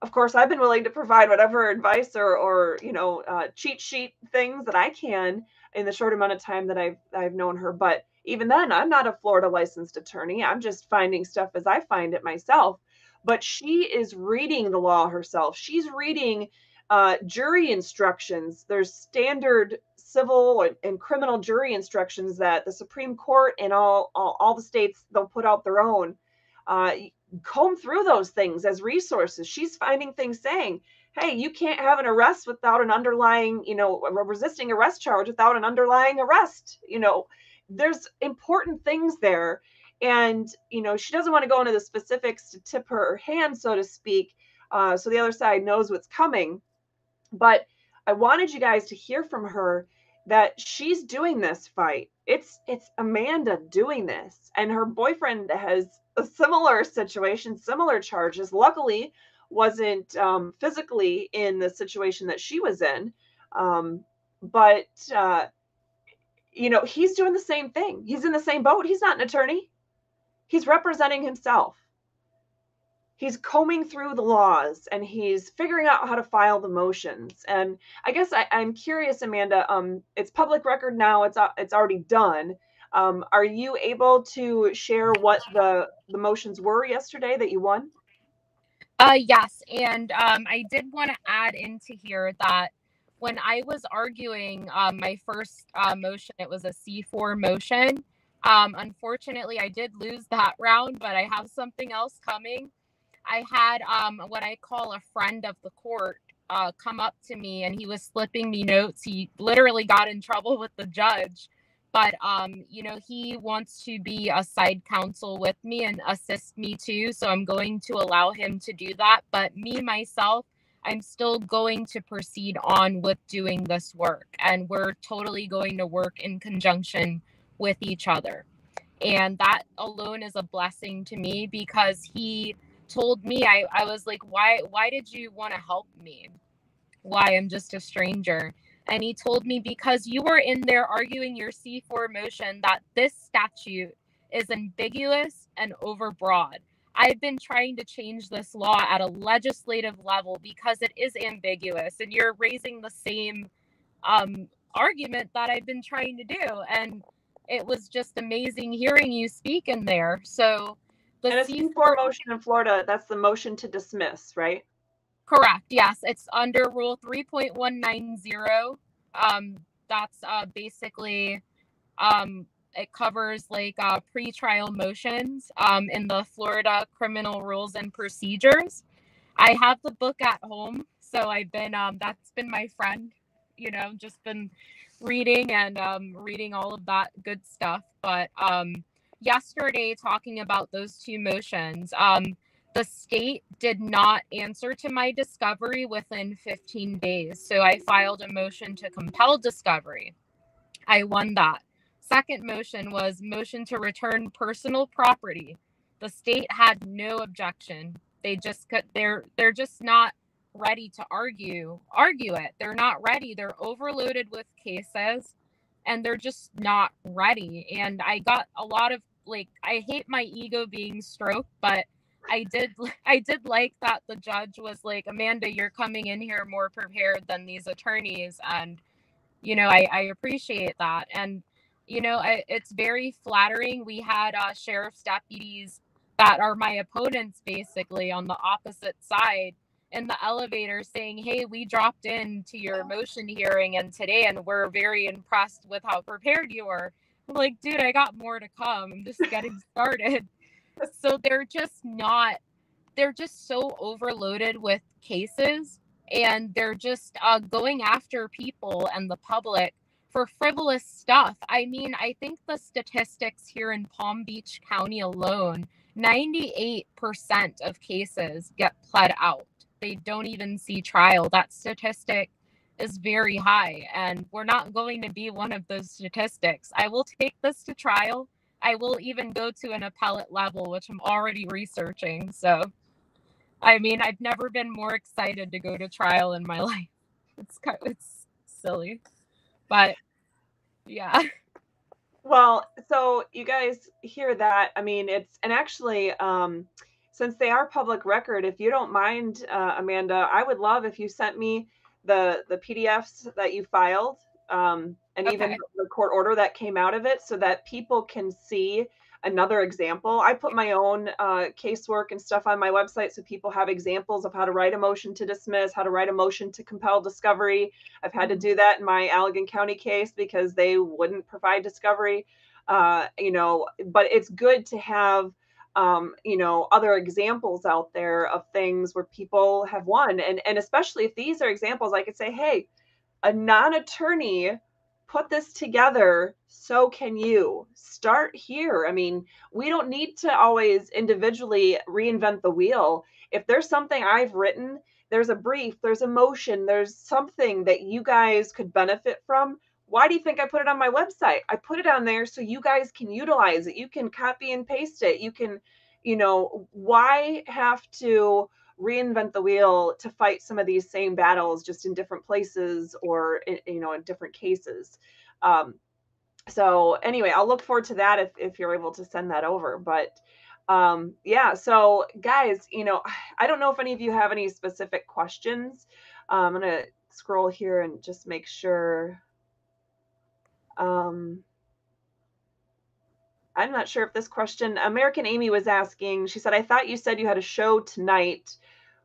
Of course, I've been willing to provide whatever advice or, or you know, uh, cheat sheet things that I can in the short amount of time that I've, I've known her. But even then, I'm not a Florida licensed attorney. I'm just finding stuff as I find it myself. But she is reading the law herself. She's reading uh, jury instructions. There's standard civil and, and criminal jury instructions that the Supreme Court and all, all, all the states, they'll put out their own. Uh, comb through those things as resources. She's finding things saying, hey, you can't have an arrest without an underlying, you know, a resisting arrest charge without an underlying arrest. You know, there's important things there. And, you know, she doesn't want to go into the specifics to tip her hand, so to speak. Uh, so the other side knows what's coming. But I wanted you guys to hear from her that she's doing this fight. It's it's Amanda doing this. And her boyfriend has a similar situation, similar charges. Luckily, wasn't um, physically in the situation that she was in. Um, but, uh, you know, he's doing the same thing. He's in the same boat. He's not an attorney. He's representing himself. He's combing through the laws and he's figuring out how to file the motions. And I guess I, I'm curious, Amanda, um, it's public record now. It's it's already done. Um, are you able to share what the, the motions were yesterday that you won? Uh, yes. And um, I did want to add into here that when I was arguing um, my first uh, motion, it was a C four motion. Um, unfortunately, I did lose that round, but I have something else coming. I had um, what I call a friend of the court uh, come up to me, and he was slipping me notes. He literally got in trouble with the judge, but um, you know, he wants to be a side counsel with me and assist me too. So I'm going to allow him to do that. But me, myself, I'm still going to proceed on with doing this work, and we're totally going to work in conjunction with each other. And that alone is a blessing to me, because he told me, I, I was like, why, why did you want to help me? Why? I'm just a stranger. And he told me, because you were in there arguing your C four motion that this statute is ambiguous and overbroad. I've been trying to change this law at a legislative level because it is ambiguous, and you're raising the same um, argument that I've been trying to do. And it was just amazing hearing you speak in there. So the C four motion in Florida, that's the motion to dismiss, right? Correct. Yes. It's under rule three point one nine zero. Um, that's uh, basically, um, it covers like uh, pretrial motions um, in the Florida criminal rules and procedures. I have the book at home. So I've been, um, that's been my friend, you know, just been reading and um, reading all of that good stuff. But um, yesterday, talking about those two motions, um, the state did not answer to my discovery within fifteen days. So I filed a motion to compel discovery. I won that. Second motion was motion to return personal property. The state had no objection. They just could, they're they're just not ready to argue argue it. They're not ready. They're overloaded with cases, and they're just not ready. And I got a lot of like, I hate my ego being stroked, but I did I did like that the judge was like, Amanda, you're coming in here more prepared than these attorneys, and you know I, I appreciate that. And you know, it's very flattering. We had uh, sheriff's deputies that are my opponents, basically, on the opposite side. in the elevator saying, hey, we dropped in to your motion hearing and today, and we're very impressed with how prepared you were. I'm like, dude, I got more to come. I'm just getting started. So they're just not, they're just so overloaded with cases, and they're just uh, going after people and the public for frivolous stuff. I mean, I think the statistics here in Palm Beach County alone, ninety-eight percent of cases get pled out. They don't even see trial. That statistic is very high, and we're not going to be one of those statistics. I will take this to trial. I will even go to an appellate level, which I'm already researching. So, I mean, I've never been more excited to go to trial in my life. It's kind of, it's silly, but yeah. Well, so you guys hear that. I mean, it's, and actually, um, since they are public record, if you don't mind, uh, Amanda, I would love if you sent me the, the P D Fs that you filed, um, and okay. even the court order that came out of it, so that people can see another example. I put my own uh, casework and stuff on my website, so people have examples of how to write a motion to dismiss, how to write a motion to compel discovery. I've had to do that in my Allegan County case because they wouldn't provide discovery, uh, you know, but it's good to have Um, you know, other examples out there of things where people have won. And, and especially if these are examples, I could say, hey, a non-attorney put this together, so can you. Start here. I mean, we don't need to always individually reinvent the wheel. If there's something I've written, there's a brief, there's a motion, there's something that you guys could benefit from. Why do you think I put it on my website? I put it on there so you guys can utilize it. You can copy and paste it. You can, you know, why have to reinvent the wheel to fight some of these same battles just in different places or, in, you know, in different cases? Um, so anyway, I'll look forward to that if, if you're able to send that over. But um, yeah, so guys, you know, I don't know if any of you have any specific questions. Um, I'm going to scroll here and just make sure. Um, I'm not sure if this question, American Amy was asking, she said, I thought you said you had a show tonight.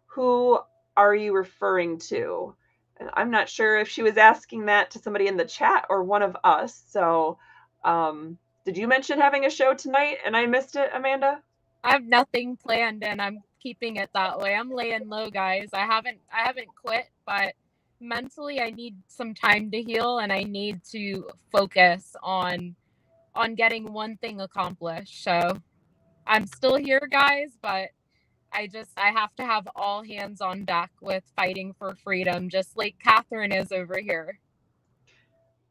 Who are you referring to? And I'm not sure if she was asking that to somebody in the chat or one of us. So, um, did you mention having a show tonight and I missed it, Amanda? I have nothing planned and I'm keeping it that way. I'm laying low, guys. I haven't, I haven't quit, but mentally I need some time to heal and I need to focus on on getting one thing accomplished. So I'm still here, guys, but I just I have to have all hands on deck with fighting for freedom, just like Catherine is over here.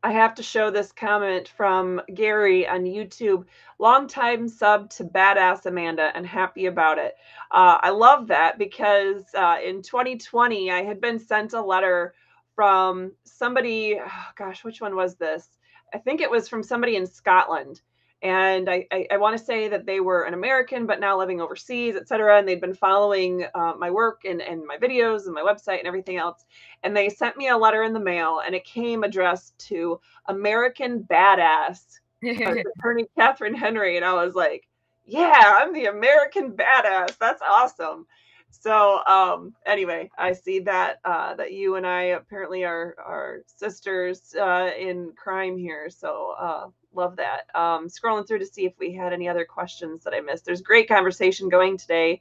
I have to show this comment from Gary on YouTube. Longtime sub to Badass Amanda and happy about it. Uh, I love that because uh, in twenty twenty, I had been sent a letter from somebody, oh gosh, which one was this? I think it was from somebody in Scotland. And I, I, I want to say that they were an American, but now living overseas, et cetera. And they'd been following uh, my work and, and my videos and my website and everything else. And they sent me a letter in the mail and it came addressed to American badass Attorney Catherine Henry. And I was like, yeah, I'm the American badass. That's awesome. So um, anyway, I see that uh, that you and I apparently are, are sisters uh, in crime here. So uh, love that. Um, scrolling through to see if we had any other questions that I missed. There's great conversation going today.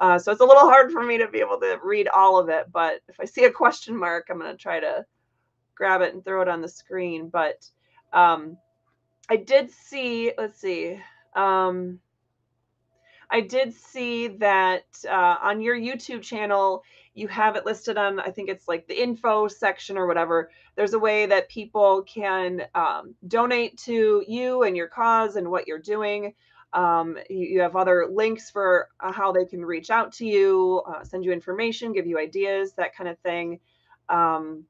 Uh, so it's a little hard for me to be able to read all of it. But if I see a question mark, I'm going to try to grab it and throw it on the screen. But um, I did see, let's see. Um, I did see that uh, on your YouTube channel, you have it listed on, I think it's like the info section or whatever. There's a way that people can um, donate to you and your cause and what you're doing. Um, you, you have other links for uh, how they can reach out to you, uh, send you information, give you ideas, that kind of thing. Um,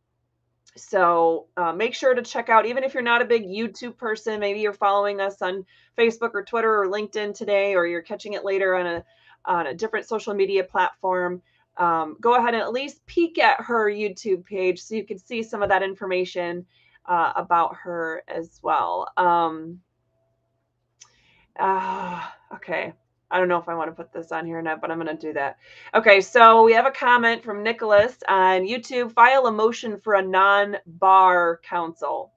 So uh, make sure to check out, even if you're not a big YouTube person, maybe you're following us on Facebook or Twitter or LinkedIn today, or you're catching it later on a, on a different social media platform. Um, go ahead and at least peek at her YouTube page so you can see some of that information uh, about her as well. Um, uh, okay. I don't know if I want to put this on here or not, but I'm going to do that. Okay, so we have a comment from Nicholas on YouTube. File a motion for a non-bar council.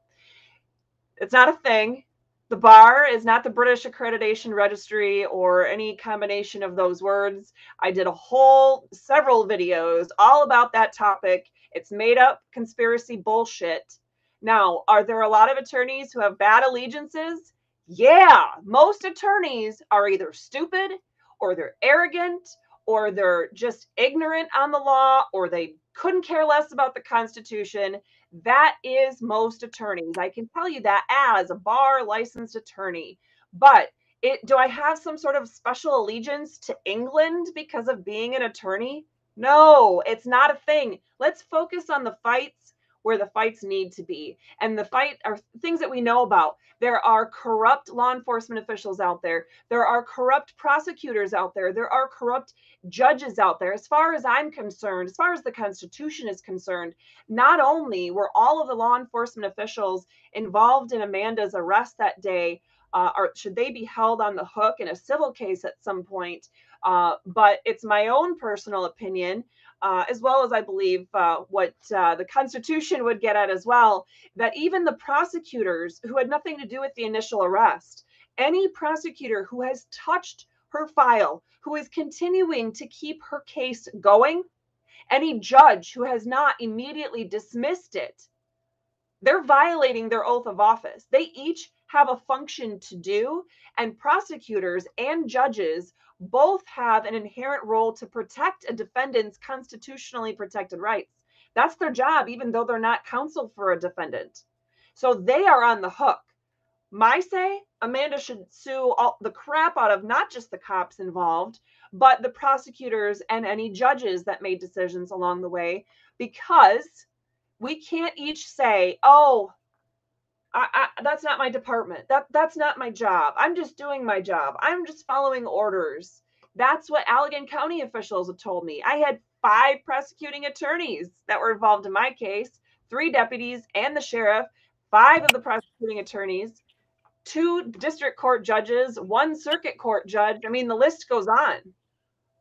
It's not a thing. The bar is not the British Accreditation Registry or any combination of those words. I did a whole several videos all about that topic. It's made up conspiracy bullshit. Now, are there a lot of attorneys who have bad allegiances? Yeah, most attorneys are either stupid or they're arrogant or they're just ignorant on the law or they couldn't care less about the Constitution. That is most attorneys. I can tell you that as a bar licensed attorney. But it, do I have some sort of special allegiance to England because of being an attorney? No, it's not a thing. Let's focus on the fights where the fights need to be. And the fight are things that we know about. There are corrupt law enforcement officials out there. There are corrupt prosecutors out there. There are corrupt judges out there. As far as I'm concerned, as far as the Constitution is concerned, not only were all of the law enforcement officials involved in Amanda's arrest that day, uh, or should they be held on the hook in a civil case at some point, uh, but it's my own personal opinion, Uh, as well as I believe uh, what uh, the Constitution would get at as well, that even the prosecutors who had nothing to do with the initial arrest, any prosecutor who has touched her file, who is continuing to keep her case going, any judge who has not immediately dismissed it, they're violating their oath of office. They each have a function to do, and prosecutors and judges both have an inherent role to protect a defendant's constitutionally protected rights. That's their job, even though they're not counsel for a defendant. So they are on the hook. My say, Amanda should sue all the crap out of not just the cops involved, but the prosecutors and any judges that made decisions along the way, because we can't each say, oh, I, I, that's not my department. That that's not my job. I'm just doing my job. I'm just following orders. That's what Allegan County officials have told me. I had five prosecuting attorneys that were involved in my case, three deputies and the sheriff, five of the prosecuting attorneys, two district court judges, one circuit court judge. I mean, the list goes on.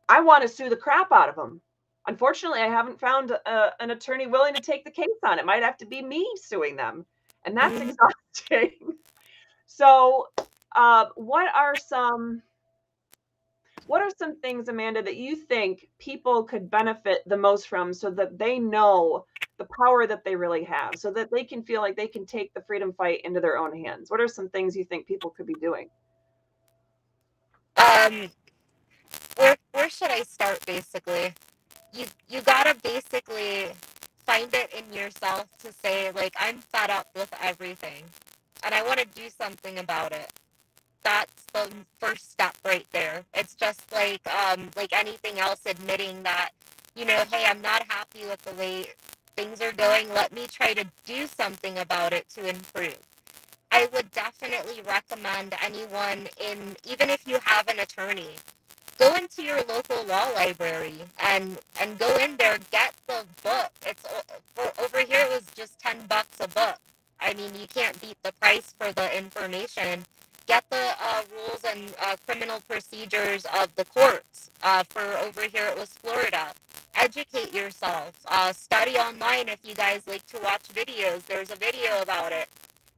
I want to sue the crap out of them. Unfortunately, I haven't found a, an attorney willing to take the case on. It might have to be me suing them. And that's exhausting. So uh, what are some, what are some things, Amanda, that you think people could benefit the most from so that they know the power that they really have, so that they can feel like they can take the freedom fight into their own hands? What are some things you think people could be doing? Um, where, where should I start, basically? You, you gotta basically find it in yourself to say, like, I'm fed up with everything and I want to do something about it. That's the first step right there. It's just like, um, like anything else, admitting that, you know, hey, I'm not happy with the way things are going. Let me try to do something about it to improve. I would definitely recommend anyone in, even if you have an attorney, go into your local law library and, and go in there, get the book. It's over here, it was just ten bucks a book. I mean, you can't beat the price for the information. Get the uh, rules and uh, criminal procedures of the courts. Uh, for over here, it was Florida. Educate yourself. Uh, study online if you guys like to watch videos. There's a video about it.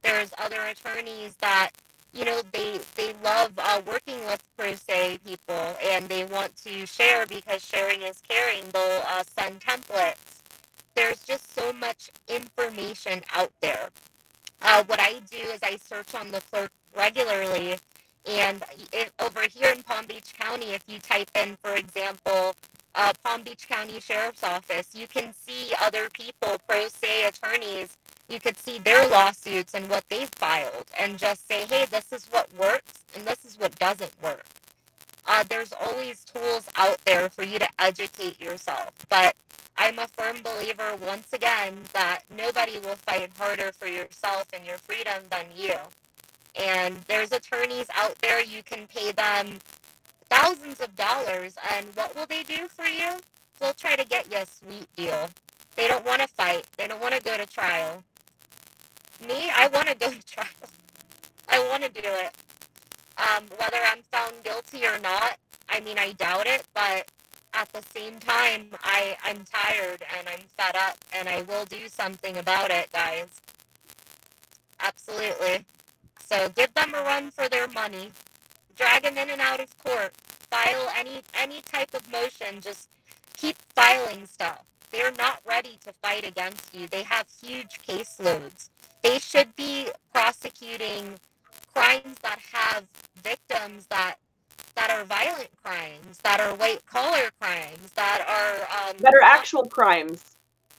There's other attorneys that, you know, they, they love uh, working with pro se people and they want to share because sharing is caring. They'll uh, send templates. There's just so much information out there. Uh, what I do is I search on the clerk regularly. And if, over here in Palm Beach County, if you type in, for example, uh, Palm Beach County Sheriff's Office, you can see other people, pro se attorneys. You could see their lawsuits and what they've filed and just say, hey, this is what works and this is what doesn't work. Uh, there's always tools out there for you to educate yourself. But I'm a firm believer, once again, that nobody will fight harder for yourself and your freedom than you. And there's attorneys out there, you can pay them thousands of dollars. And what will they do for you? They'll try to get you a sweet deal. They don't want to fight. They don't want to go to trial. Me, I want to go to trial. I want to do it. Um, whether I'm found guilty or not, I mean, I doubt it, but at the same time, I, I'm tired and I'm fed up and I will do something about it, guys. Absolutely. So give them a run for their money. Drag them in and out of court. File any, any type of motion. Just keep filing stuff. They're not ready to fight against you. They have huge caseloads. They should be prosecuting crimes that have victims that that are violent crimes, that are white-collar crimes, that are... Um, that are actual crimes.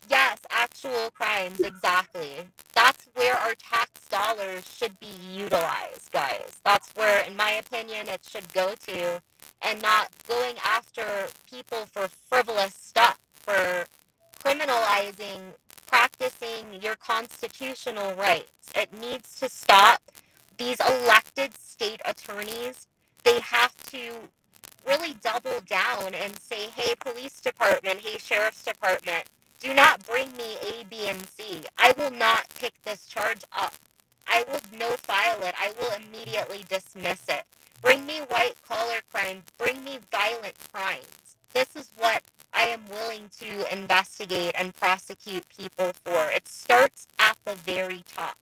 Yes, actual crimes, exactly. That's where our tax dollars should be utilized, guys. That's where, in my opinion, it should go to, and not going after people for frivolous stuff, for criminalizing, practicing your constitutional rights. It needs to stop. These elected state attorneys, they have to really double down and say, hey, police department, hey, sheriff's department, do not bring me A, B, and C. I will not pick this charge up. I will no file it. I will immediately dismiss it. Bring me white-collar crimes. Bring me violent crimes. This is what I am willing to investigate and prosecute people for. It starts at the very top,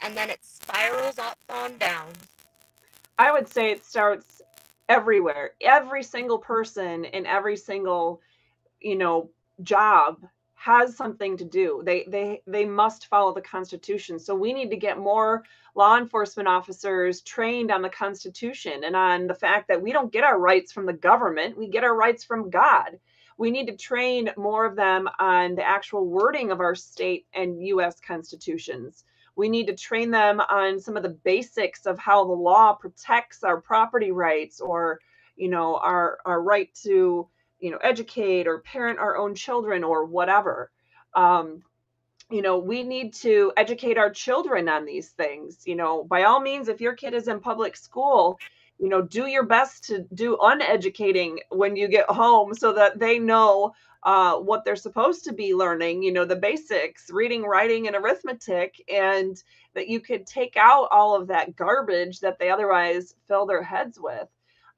and then it spirals up on down. I would say it starts everywhere. Every single person in every single, you know, job has something to do. They they they must follow the Constitution. So we need to get more law enforcement officers trained on the Constitution and on the fact that we don't get our rights from the government. We get our rights from God. We need to train more of them on the actual wording of our state and U S constitutions. We need to train them on some of the basics of how the law protects our property rights, or, you know, our, our right to, you know, educate or parent our own children or whatever. Um, you know, we need to educate our children on these things. You know, by all means, if your kid is in public school, you know, do your best to do uneducating when you get home so that they know uh, what they're supposed to be learning, you know, the basics, reading, writing, and arithmetic, and that you could take out all of that garbage that they otherwise fill their heads with.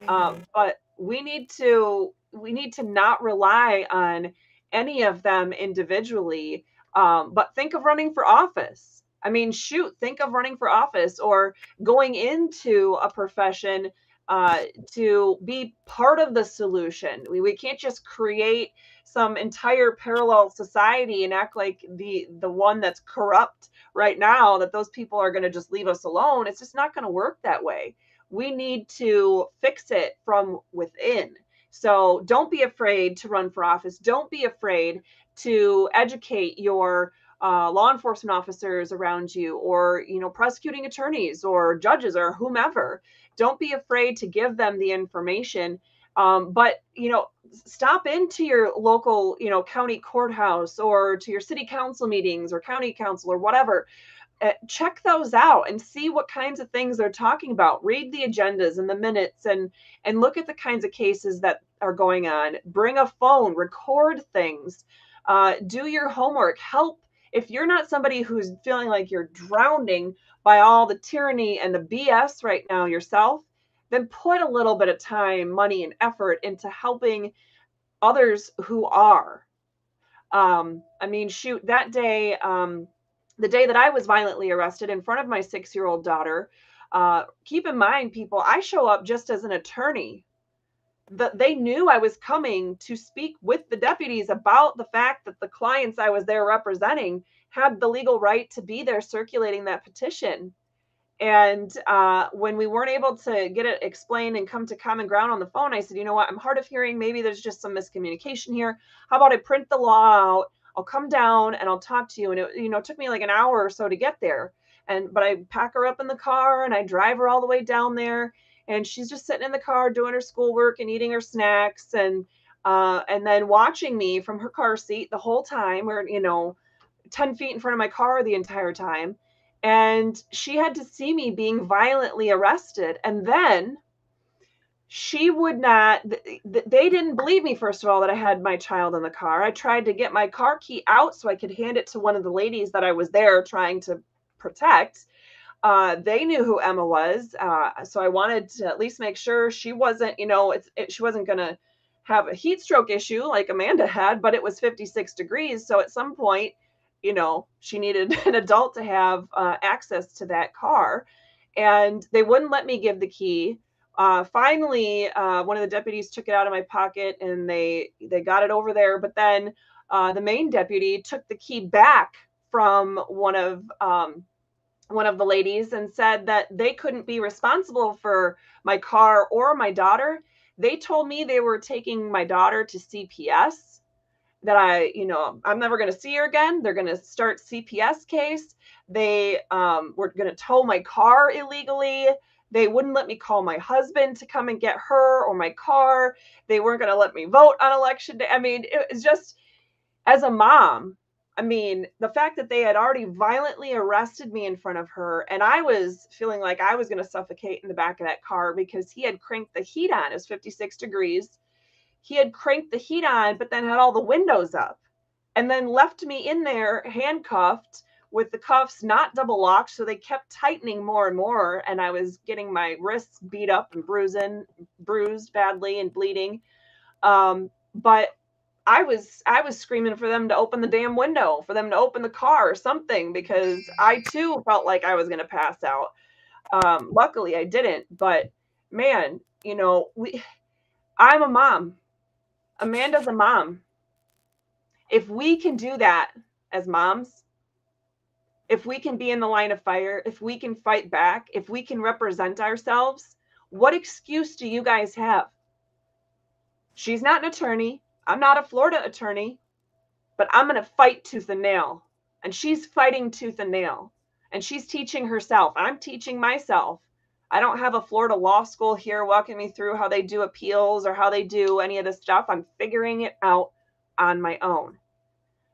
Mm-hmm. Um, but we need to, we need to not rely on any of them individually, um, but think of running for office. I mean, shoot, think of running for office or going into a profession uh, to be part of the solution. We, we can't just create some entire parallel society and act like the, the one that's corrupt right now, that those people are going to just leave us alone. It's just not going to work that way. We need to fix it from within. So don't be afraid to run for office. Don't be afraid to educate your Uh, law enforcement officers around you, or, you know, prosecuting attorneys or judges or whomever. Don't be afraid to give them the information. Um, but, you know, stop into your local, you know, county courthouse, or to your city council meetings or county council or whatever. Uh, check those out and see what kinds of things they're talking about. Read the agendas and the minutes, and and look at the kinds of cases that are going on. Bring a phone, record things, uh, do your homework, help. If you're not somebody who's feeling like you're drowning by all the tyranny and the B S right now yourself, then put a little bit of time, money, and effort into helping others who are. Um, I mean, shoot, that day, um, the day that I was violently arrested in front of my six-year-old daughter, uh, keep in mind, people, I show up just as an attorney. That they knew I was coming to speak with the deputies about the fact that the clients I was there representing had the legal right to be there circulating that petition. And uh, when we weren't able to get it explained and come to common ground on the phone, I said, you know what, I'm hard of hearing. Maybe there's just some miscommunication here. How about I print the law out? I'll come down and I'll talk to you. And it, you know, took me like an hour or so to get there. And but I pack her up in the car and I drive her all the way down there. And she's just sitting in the car doing her schoolwork and eating her snacks, and uh, and then watching me from her car seat the whole time, or, you know, ten feet in front of my car the entire time. And she had to see me being violently arrested. And then she would not, th th they didn't believe me, first of all, that I had my child in the car. I tried to get my car key out so I could hand it to one of the ladies that I was there trying to protect. Uh, they knew who Emma was. Uh, so I wanted to at least make sure she wasn't, you know, it's, it, she wasn't going to have a heat stroke issue like Amanda had, but it was fifty-six degrees. So at some point, you know, she needed an adult to have uh, access to that car, and they wouldn't let me give the key. Uh, finally, uh, one of the deputies took it out of my pocket and they, they got it over there. But then uh, the main deputy took the key back from one of, um, one of the ladies and said that they couldn't be responsible for my car or my daughter. They told me they were taking my daughter to C P S, that I, you know, I'm never going to see her again. They're going to start C P S case. They um, were going to tow my car illegally. They wouldn't let me call my husband to come and get her or my car. They weren't going to let me vote on election day. I mean, it's just, as a mom, I mean, the fact that they had already violently arrested me in front of her, and I was feeling like I was going to suffocate in the back of that car because he had cranked the heat on. It was fifty-six degrees. He had cranked the heat on, but then had all the windows up, and then left me in there handcuffed with the cuffs not double locked. So they kept tightening more and more, and I was getting my wrists beat up and bruising, bruised badly and bleeding. Um, but I was, I was screaming for them to open the damn window, for them to open the car or something, because I too felt like I was going to pass out. Um, luckily I didn't, but man, you know, we, I'm a mom. Amanda's a mom. If we can do that as moms, if we can be in the line of fire, if we can fight back, if we can represent ourselves, what excuse do you guys have? She's not an attorney. I'm not a Florida attorney, but I'm going to fight tooth and nail. And she's fighting tooth and nail. And she's teaching herself. I'm teaching myself. I don't have a Florida law school here walking me through how they do appeals or how they do any of this stuff. I'm figuring it out on my own.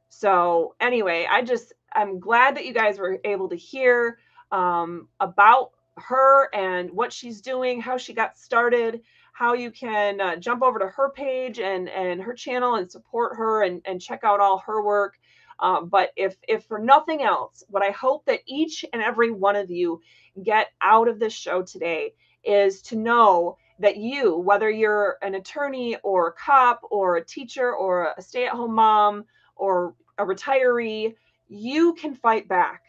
So anyway, I just, I'm glad that you guys were able to hear um, about her and what she's doing, how she got started, how you can uh, jump over to her page and, and her channel and support her and, and check out all her work. Um, but if, if for nothing else, what I hope that each and every one of you get out of this show today is to know that you, whether you're an attorney or a cop or a teacher or a stay-at-home mom or a retiree, you can fight back.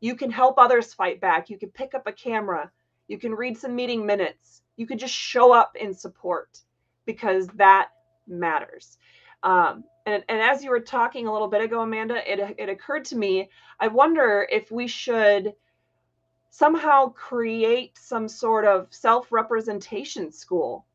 You can help others fight back. You can pick up a camera. You can read some meeting minutes. You could just show up in support, because that matters. Um, and, and as you were talking a little bit ago, Amanda, it, it occurred to me, I wonder if we should somehow create some sort of self-representation school.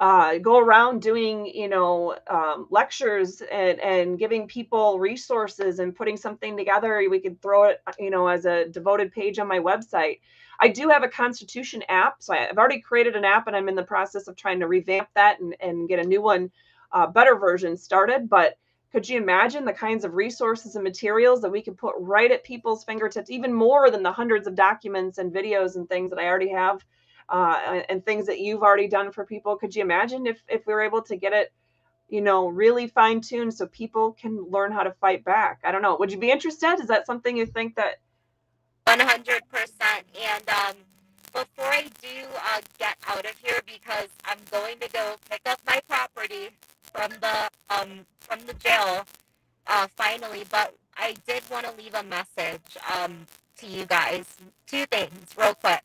Uh, go around doing, you know, um, lectures and, and giving people resources and putting something together. We could throw it, you know, as a devoted page on my website. I do have a Constitution app, so I've already created an app, and I'm in the process of trying to revamp that and, and get a new one, uh, better version started. But could you imagine the kinds of resources and materials that we could put right at people's fingertips, even more than the hundreds of documents and videos and things that I already have, uh, and things that you've already done for people? Could you imagine if, if we were able to get it, you know, really fine tuned so people can learn how to fight back? I don't know. Would you be interested? Is that something you think that? one hundred percent. And um, before I do uh, get out of here, because I'm going to go pick up my property from the um, from the jail uh, finally, but I did want to leave a message um, to you guys. Two things real quick.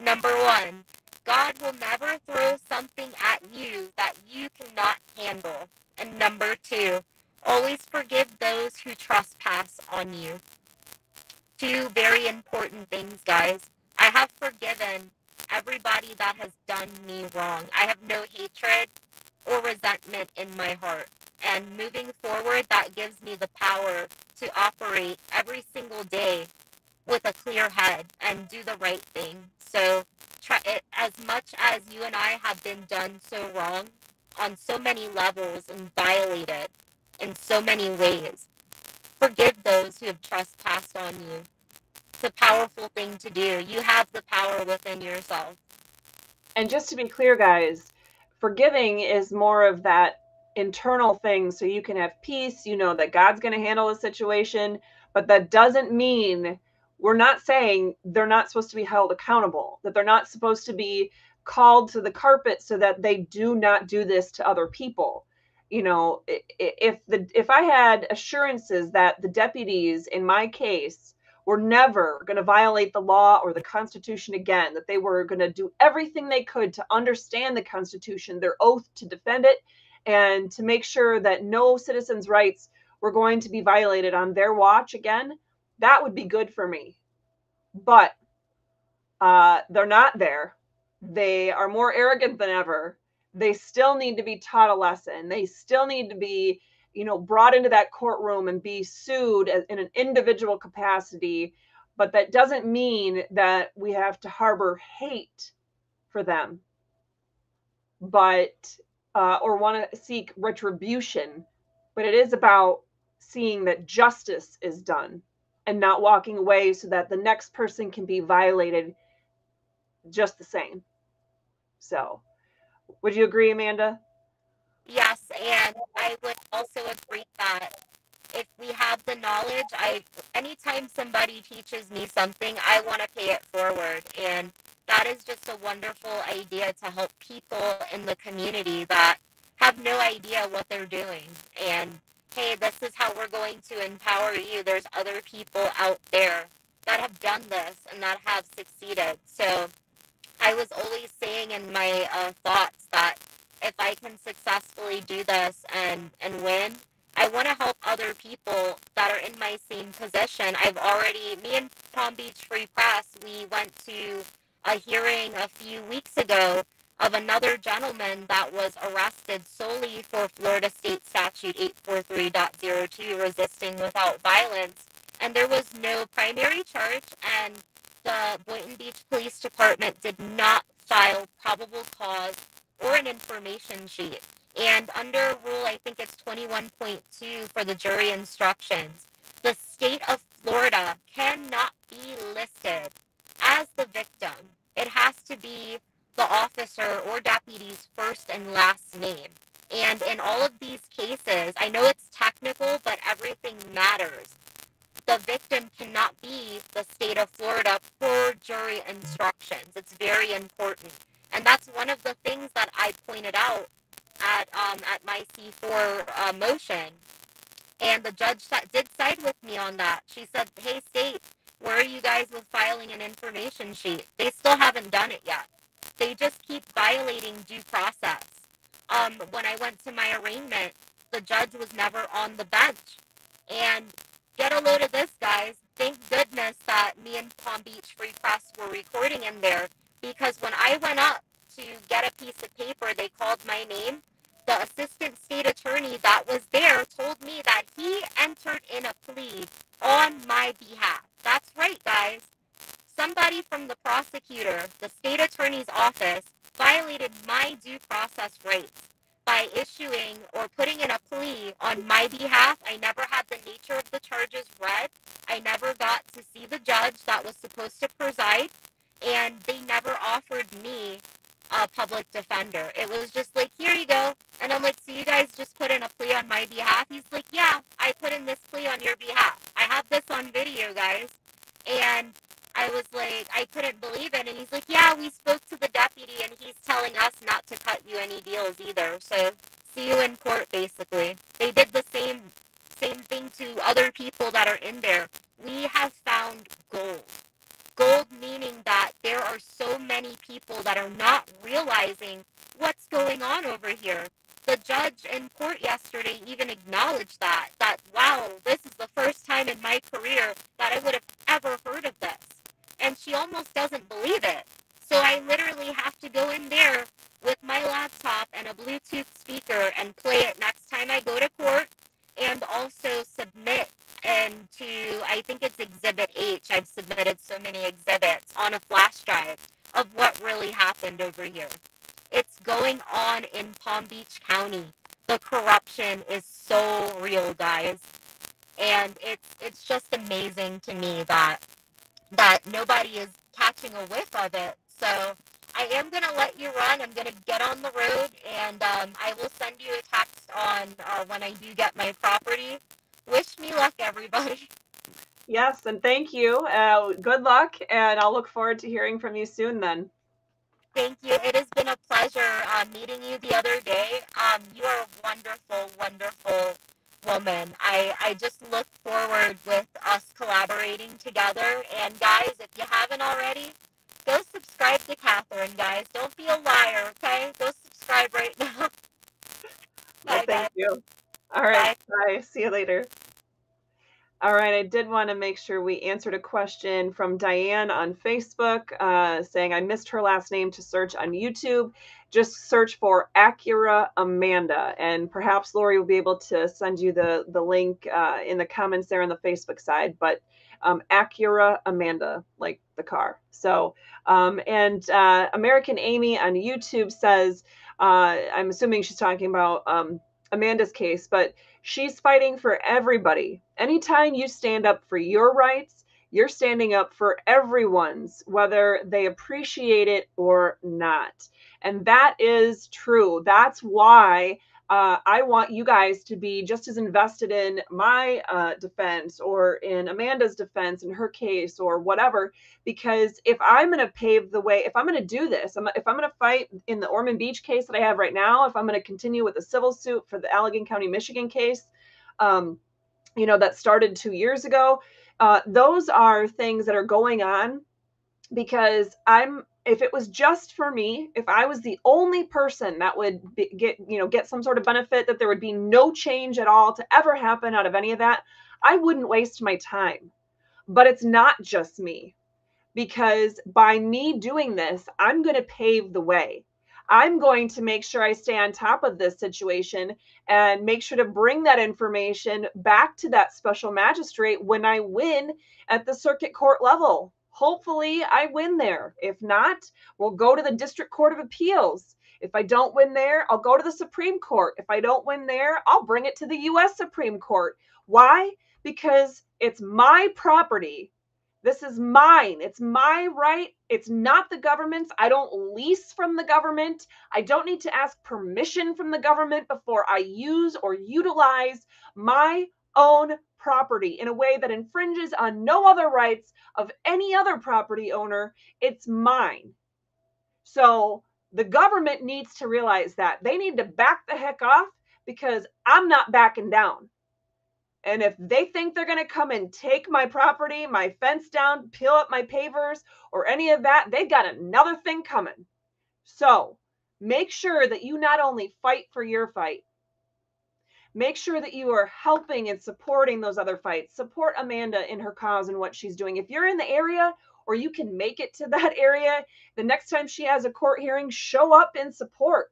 Number one, God will never throw something at you that you cannot handle. And number two, always forgive those who trespass on you. Two very important things, guys. I have forgiven everybody that has done me wrong. I have no hatred or resentment in my heart. And moving forward, that gives me the power to operate every single day with a clear head and do the right thing. So try it, as much as you and I have been done so wrong on so many levels and violated in so many ways, forgive those who have trespassed on you. It's a powerful thing to do. You have the power within yourself. And just to be clear, guys, forgiving is more of that internal thing, so you can have peace. You know that God's going to handle the situation, but that doesn't mean we're not saying they're not supposed to be held accountable, that they're not supposed to be called to the carpet so that they do not do this to other people. You know, if the if I had assurances that the deputies in my case were never going to violate the law or the Constitution again, that they were going to do everything they could to understand the Constitution, their oath to defend it, and to make sure that no citizens' rights were going to be violated on their watch again, that would be good for me. But uh, they're not there. They are more arrogant than ever. They still need to be taught a lesson. They still need to be, you know, brought into that courtroom and be sued in an individual capacity. But that doesn't mean that we have to harbor hate for them, but uh, or want to seek retribution. But it is about seeing that justice is done and not walking away so that the next person can be violated just the same. So would you agree, Amanda? Yes, and I would also agree that if we have the knowledge, I anytime somebody teaches me something, I want to pay it forward. And that is just a wonderful idea to help people in the community that have no idea what they're doing. And, hey, this is how we're going to empower you. There's other people out there that have done this and that have succeeded. So I was always saying in my uh, thoughts that if I can successfully do this and, and win, I want to help other people that are in my same position. I've already, me and Palm Beach Free Press, we went to a hearing a few weeks ago of another gentleman that was arrested solely for Florida State Statute eight forty-three point oh two, resisting without violence. And there was no primary charge, and the Boynton Beach Police Department did not file probable cause or an information sheet. And under rule, I think it's twenty-one point two for the jury instructions, the state of Florida cannot be listed as the victim. It has to be the officer or deputy's first and last name. And in all of these cases, I know it's technical, but everything matters. The victim cannot be the state of Florida per jury instructions. It's very important. And that's one of the things that I pointed out at um, at my C four uh, motion. And the judge did side with me on that. She said, hey, state, where are you guys with filing an information sheet? They still haven't done it yet. They just keep violating due process. Um, when I went to my arraignment, the judge was never on the bench. And get a load of this, guys. Thank goodness that me and Palm Beach Free Press were recording in there, because when I went up to get a piece of paper, they called my name. The assistant state attorney that was there told me that he entered in a plea on my behalf. That's right, guys. Somebody from the prosecutor, the state attorney's office, violated my due process rights by issuing or putting in a plea on my behalf. I never had the nature of the charges read. I never got to see the judge that was supposed to preside. And they never offered me a public defender. It was just like, here you go. And I'm like, so you guys just put in a plea on my behalf? He's like, yeah, I put in this plea on your behalf. I have this on video, guys. And I was like, I couldn't believe it. And he's like, yeah, we spoke to the deputy, and he's telling us not to cut you any deals either. So see you in court, basically. They did the same same thing to other people that are in there. We have found gold. Gold meaning that there are so many people that are not realizing what's going on over here. The judge in court yesterday even acknowledged that, that, wow, this is the first time in my career that I would have ever heard of this. And she almost doesn't believe it. So I literally have to go in there with my laptop and a Bluetooth speaker and play it next time I go to court, and also submit and to, I think it's Exhibit H, I've submitted so many exhibits on a flash drive of what really happened over here. It's going on in Palm Beach County. The corruption is so real, guys. And it's it's just amazing to me that, that nobody is catching a whiff of it. So I am going to let you run. I'm going to get on the road, and um, I will send you a text on uh, when I do get my property. Wish me luck, everybody. Yes, and thank you. Uh, good luck, and I'll look forward to hearing from you soon then. Thank you. It has been a pleasure uh, meeting you the other day. Um, you are a wonderful, wonderful woman. I, I just look forward with us collaborating together. And guys, if you haven't already, go subscribe to Catherine, guys. Don't be a liar, okay? Go subscribe right now. Well, bye, thank guys. You. All right. Bye. Bye. See you later. All right, I did want to make sure we answered a question from Diane on Facebook uh, saying, I missed her last name to search on YouTube. Just search for Acura Amanda, and perhaps Lori will be able to send you the, the link uh, in the comments there on the Facebook side, but um, Acura Amanda, like the car. So, um, and uh, American Amy on YouTube says, uh, I'm assuming she's talking about um, Amanda's case, but she's fighting for everybody. Anytime you stand up for your rights, you're standing up for everyone's, whether they appreciate it or not. And that is true. That's why uh, I want you guys to be just as invested in my uh, defense or in Amanda's defense in her case or whatever, because if I'm going to pave the way, if I'm going to do this, if I'm going to fight in the Ormond Beach case that I have right now, if I'm going to continue with a civil suit for the Allegan County, Michigan case, um, you know, that started two years ago. Uh, those are things that are going on because I'm, if it was just for me, if I was the only person that would be, get, you know, get some sort of benefit, that there would be no change at all to ever happen out of any of that, I wouldn't waste my time. But it's not just me, because by me doing this, I'm going to pave the way. I'm going to make sure I stay on top of this situation and make sure to bring that information back to that special magistrate when I win at the circuit court level. Hopefully I win there. If not, we'll go to the District Court of Appeals. If I don't win there, I'll go to the Supreme Court. If I don't win there, I'll bring it to the U S Supreme Court. Why? Because it's my property. This is mine. It's my right. It's not the government's. I don't lease from the government. I don't need to ask permission from the government before I use or utilize my own property in a way that infringes on no other rights of any other property owner. It's mine. So the government needs to realize that. They need to back the heck off, because I'm not backing down. And if they think they're going to come and take my property, my fence down, peel up my pavers, or any of that, they've got another thing coming. So make sure that you not only fight for your fight, make sure that you are helping and supporting those other fights. Support Amanda in her cause and what she's doing. If you're in the area or you can make it to that area, the next time she has a court hearing, show up in support.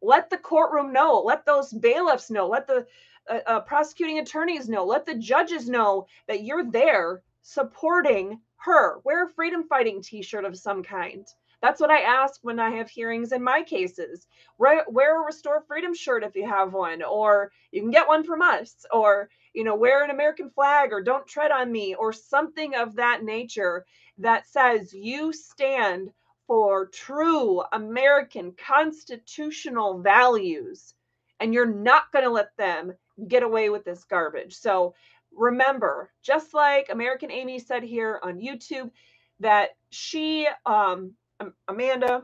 Let the courtroom know. Let those bailiffs know. Let the Uh, uh, prosecuting attorneys know, let the judges know that you're there supporting her. Wear a freedom fighting t-shirt of some kind. That's what I ask when I have hearings in my cases. Wear, wear a Restore Freedom shirt if you have one, or you can get one from us, or, you know, wear an American flag, or don't tread on me, or something of that nature that says you stand for true American constitutional values, and you're not going to let them get away with this garbage. So remember, just like American Amy said here on YouTube, that she, um, Amanda,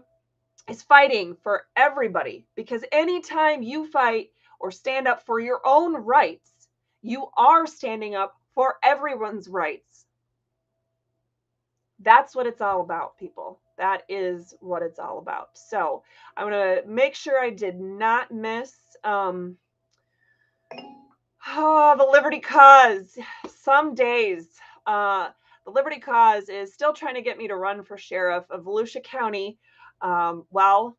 is fighting for everybody, because anytime you fight or stand up for your own rights, you are standing up for everyone's rights. That's what it's all about, people. That is what it's all about. So I'm going to make sure I did not miss um, oh, the Liberty Cause. Some days, uh, the Liberty Cause is still trying to get me to run for sheriff of Volusia County. Um, well,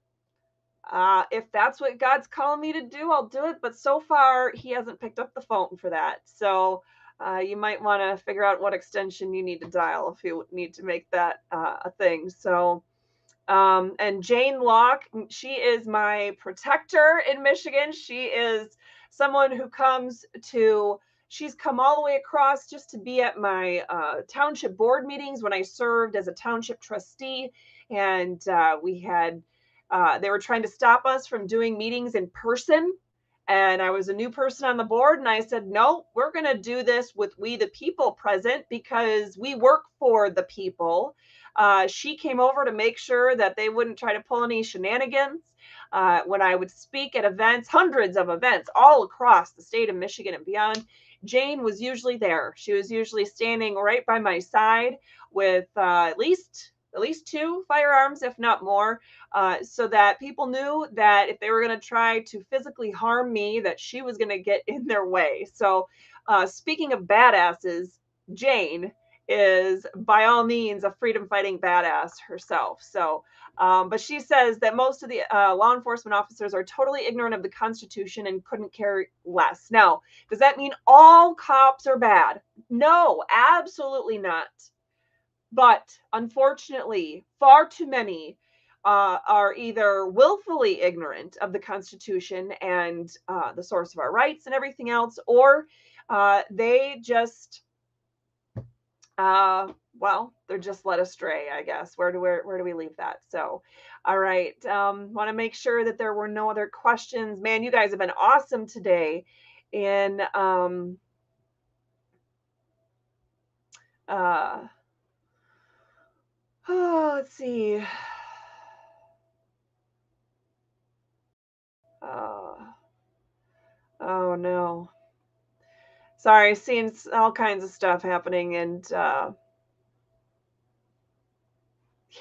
uh, if that's what God's calling me to do, I'll do it. But so far, he hasn't picked up the phone for that. So Uh, you might want to figure out what extension you need to dial if you need to make that uh, a thing. So, um, and Jane Locke, she is my protector in Michigan. She is someone who comes to, she's come all the way across just to be at my uh, township board meetings when I served as a township trustee. And uh, we had, uh, they were trying to stop us from doing meetings in person. And I was a new person on the board, and I said, no, we're going to do this with we the people present because we work for the people. Uh, she came over to make sure that they wouldn't try to pull any shenanigans. Uh, when I would speak at events, hundreds of events all across the state of Michigan and beyond, Jane was usually there. She was usually standing right by my side with uh, at least at least two firearms, if not more, uh, so that people knew that if they were going to try to physically harm me, that she was going to get in their way. So uh, speaking of badasses, Jane is by all means a freedom fighting badass herself. So, um, but she says that most of the uh, law enforcement officers are totally ignorant of the Constitution and couldn't care less. Now, does that mean all cops are bad? No, absolutely not. But unfortunately, far too many uh, are either willfully ignorant of the Constitution and uh, the source of our rights and everything else, or uh, they just, uh, well, they're just led astray, I guess. Where do, where, where do we leave that? So, all right. Um, want to make sure that there were no other questions. Man, you guys have been awesome today. And, um, uh, oh, let's see. Uh, oh, no. Sorry, seeing all kinds of stuff happening. And uh, yeah,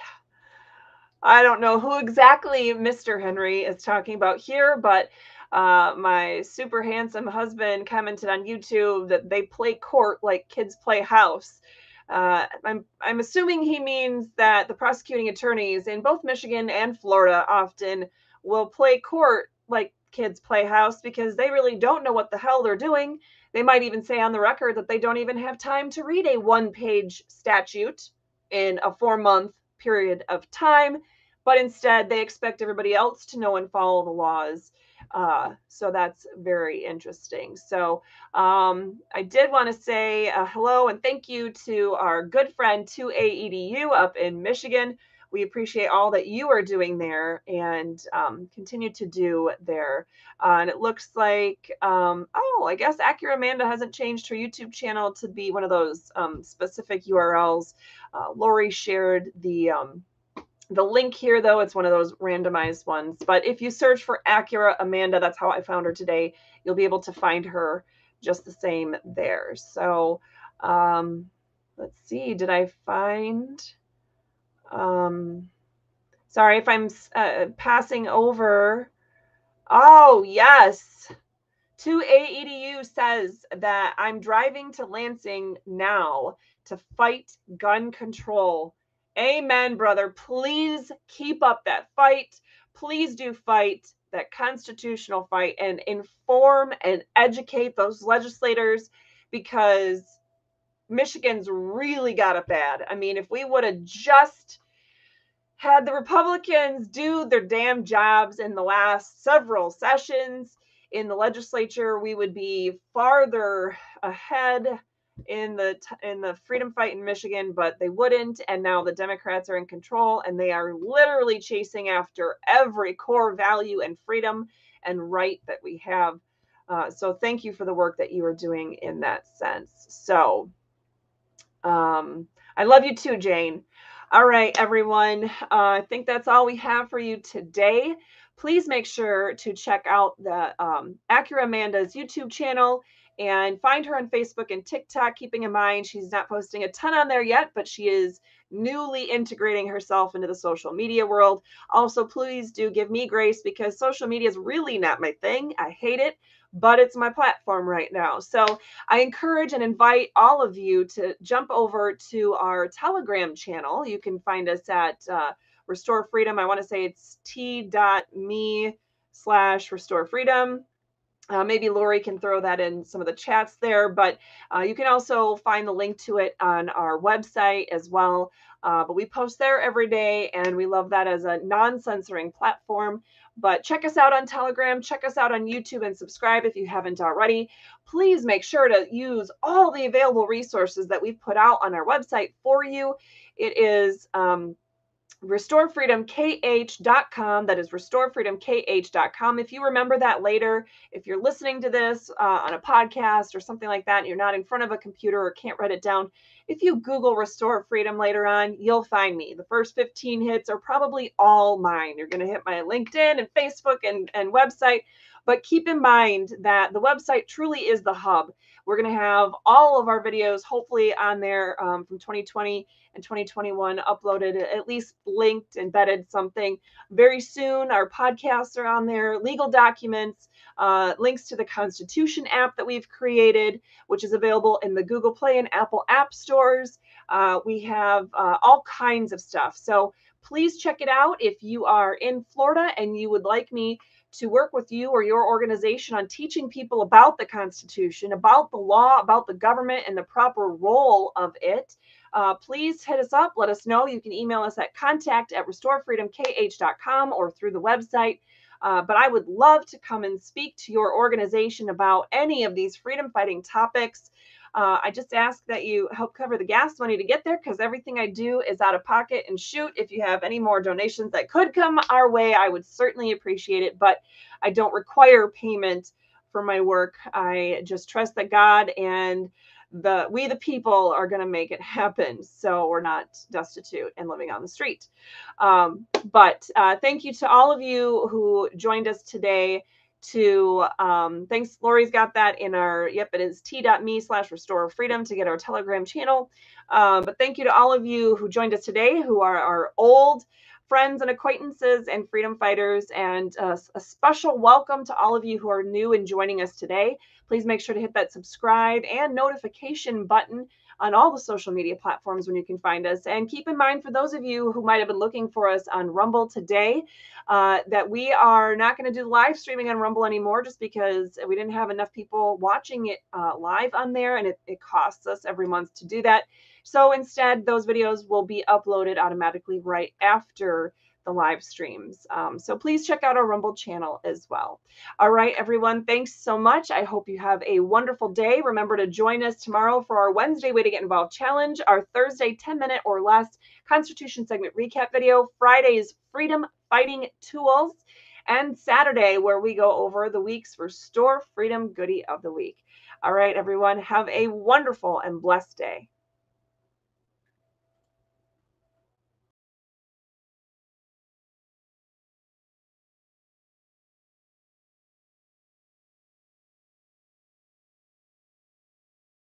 I don't know who exactly Mister Henry is talking about here, but uh, my super handsome husband commented on YouTube that they play court like kids play house. Uh, I'm, I'm assuming he means that the prosecuting attorneys in both Michigan and Florida often will play court like kids play house because they really don't know what the hell they're doing. They might even say on the record that they don't even have time to read a one-page statute in a four-month period of time, but instead they expect everybody else to know and follow the laws. Uh, so that's very interesting. So um, I did want to say uh, hello and thank you to our good friend two A E D U up in Michigan. We appreciate all that you are doing there and um, continue to do there. Uh, and it looks like, um, oh, I guess Acura Amanda hasn't changed her YouTube channel to be one of those um, specific U R Ls. Uh, Lori shared the um, The link here, though, it's one of those randomized ones. But if you search for Acura Amanda, that's how I found her today. You'll be able to find her just the same there. So um, let's see. Did I find? Um, sorry if I'm uh, passing over. Oh, yes. two A E D U says that I'm driving to Lansing now to fight gun control. Amen, brother. Please keep up that fight. Please do fight that constitutional fight and inform and educate those legislators because Michigan's really got it bad. I mean, if we would have just had the Republicans do their damn jobs in the last several sessions in the legislature, we would be farther ahead in the in the freedom fight in Michigan, but they wouldn't. And now the Democrats are in control and they are literally chasing after every core value and freedom and right that we have. Uh, so thank you for the work that you are doing in that sense. So um, I love you too, Jane. All right, everyone. Uh, I think that's all we have for you today. Please make sure to check out the um, Acura Amanda's YouTube channel and find her on Facebook and TikTok, keeping in mind she's not posting a ton on there yet, but she is newly integrating herself into the social media world. Also, please do give me grace because social media is really not my thing. I hate it, but it's my platform right now. So I encourage and invite all of you to jump over to our Telegram channel. You can find us at uh, Restore Freedom. I want to say it's t.me slash Restore Freedom. Uh, maybe Lori can throw that in some of the chats there, but uh, you can also find the link to it on our website as well. Uh, but we post there every day, and we love that as a non-censoring platform. But check us out on Telegram, check us out on YouTube, and subscribe if you haven't already. Please make sure to use all the available resources that we've put out on our website for you. It is um, restore freedom k h dot com. That is restore freedom k h dot com. If you remember that later, if you're listening to this uh, on a podcast or something like that, and you're not in front of a computer or can't write it down, if you Google Restore Freedom later on, you'll find me. The first fifteen hits are probably all mine. You're going to hit my LinkedIn and Facebook and, and website. But keep in mind that the website truly is the hub. We're going to have all of our videos, hopefully, on there um, from twenty twenty and twenty twenty-one uploaded, at least linked, embedded something. Very soon, our podcasts are on there, legal documents, uh, links to the Constitution app that we've created, which is available in the Google Play and Apple app stores. Uh, we have uh, all kinds of stuff. So please check it out if you are in Florida and you would like me to work with you or your organization on teaching people about the Constitution, about the law, about the government and the proper role of it. Uh, please hit us up. Let us know. You can email us at contact at restore freedom k h dot com or through the website. Uh, but I would love to come and speak to your organization about any of these freedom fighting topics. Uh, I just ask that you help cover the gas money to get there, because everything I do is out of pocket. And shoot, if you have any more donations that could come our way, I would certainly appreciate it. But I don't require payment for my work. I just trust that God and the we the people are going to make it happen, so we're not destitute and living on the street. Um, but uh, thank you to all of you who joined us today. To um thanks, Lori's got that in our, yep, it is t.me slash restore freedom to get our Telegram channel. Um, but thank you to all of you who joined us today, who are our old friends and acquaintances and freedom fighters, and uh, a special welcome to all of you who are new and joining us today. Please make sure to hit that subscribe and notification button on all the social media platforms when you can find us. And keep in mind, for those of you who might have been looking for us on Rumble today, uh, that we are not going to do live streaming on Rumble anymore, just because we didn't have enough people watching it uh, live on there, and it, it costs us every month to do that. So instead, those videos will be uploaded automatically right after the live streams. Um, so please check out our Rumble channel as well. All right, everyone, thanks so much. I hope you have a wonderful day. Remember to join us tomorrow for our Wednesday Way to Get Involved Challenge, our Thursday ten minute or less Constitution segment recap video, Friday's Freedom Fighting Tools, and Saturday, where we go over the week's Restore Freedom Goodie of the Week. All right, everyone, have a wonderful and blessed day.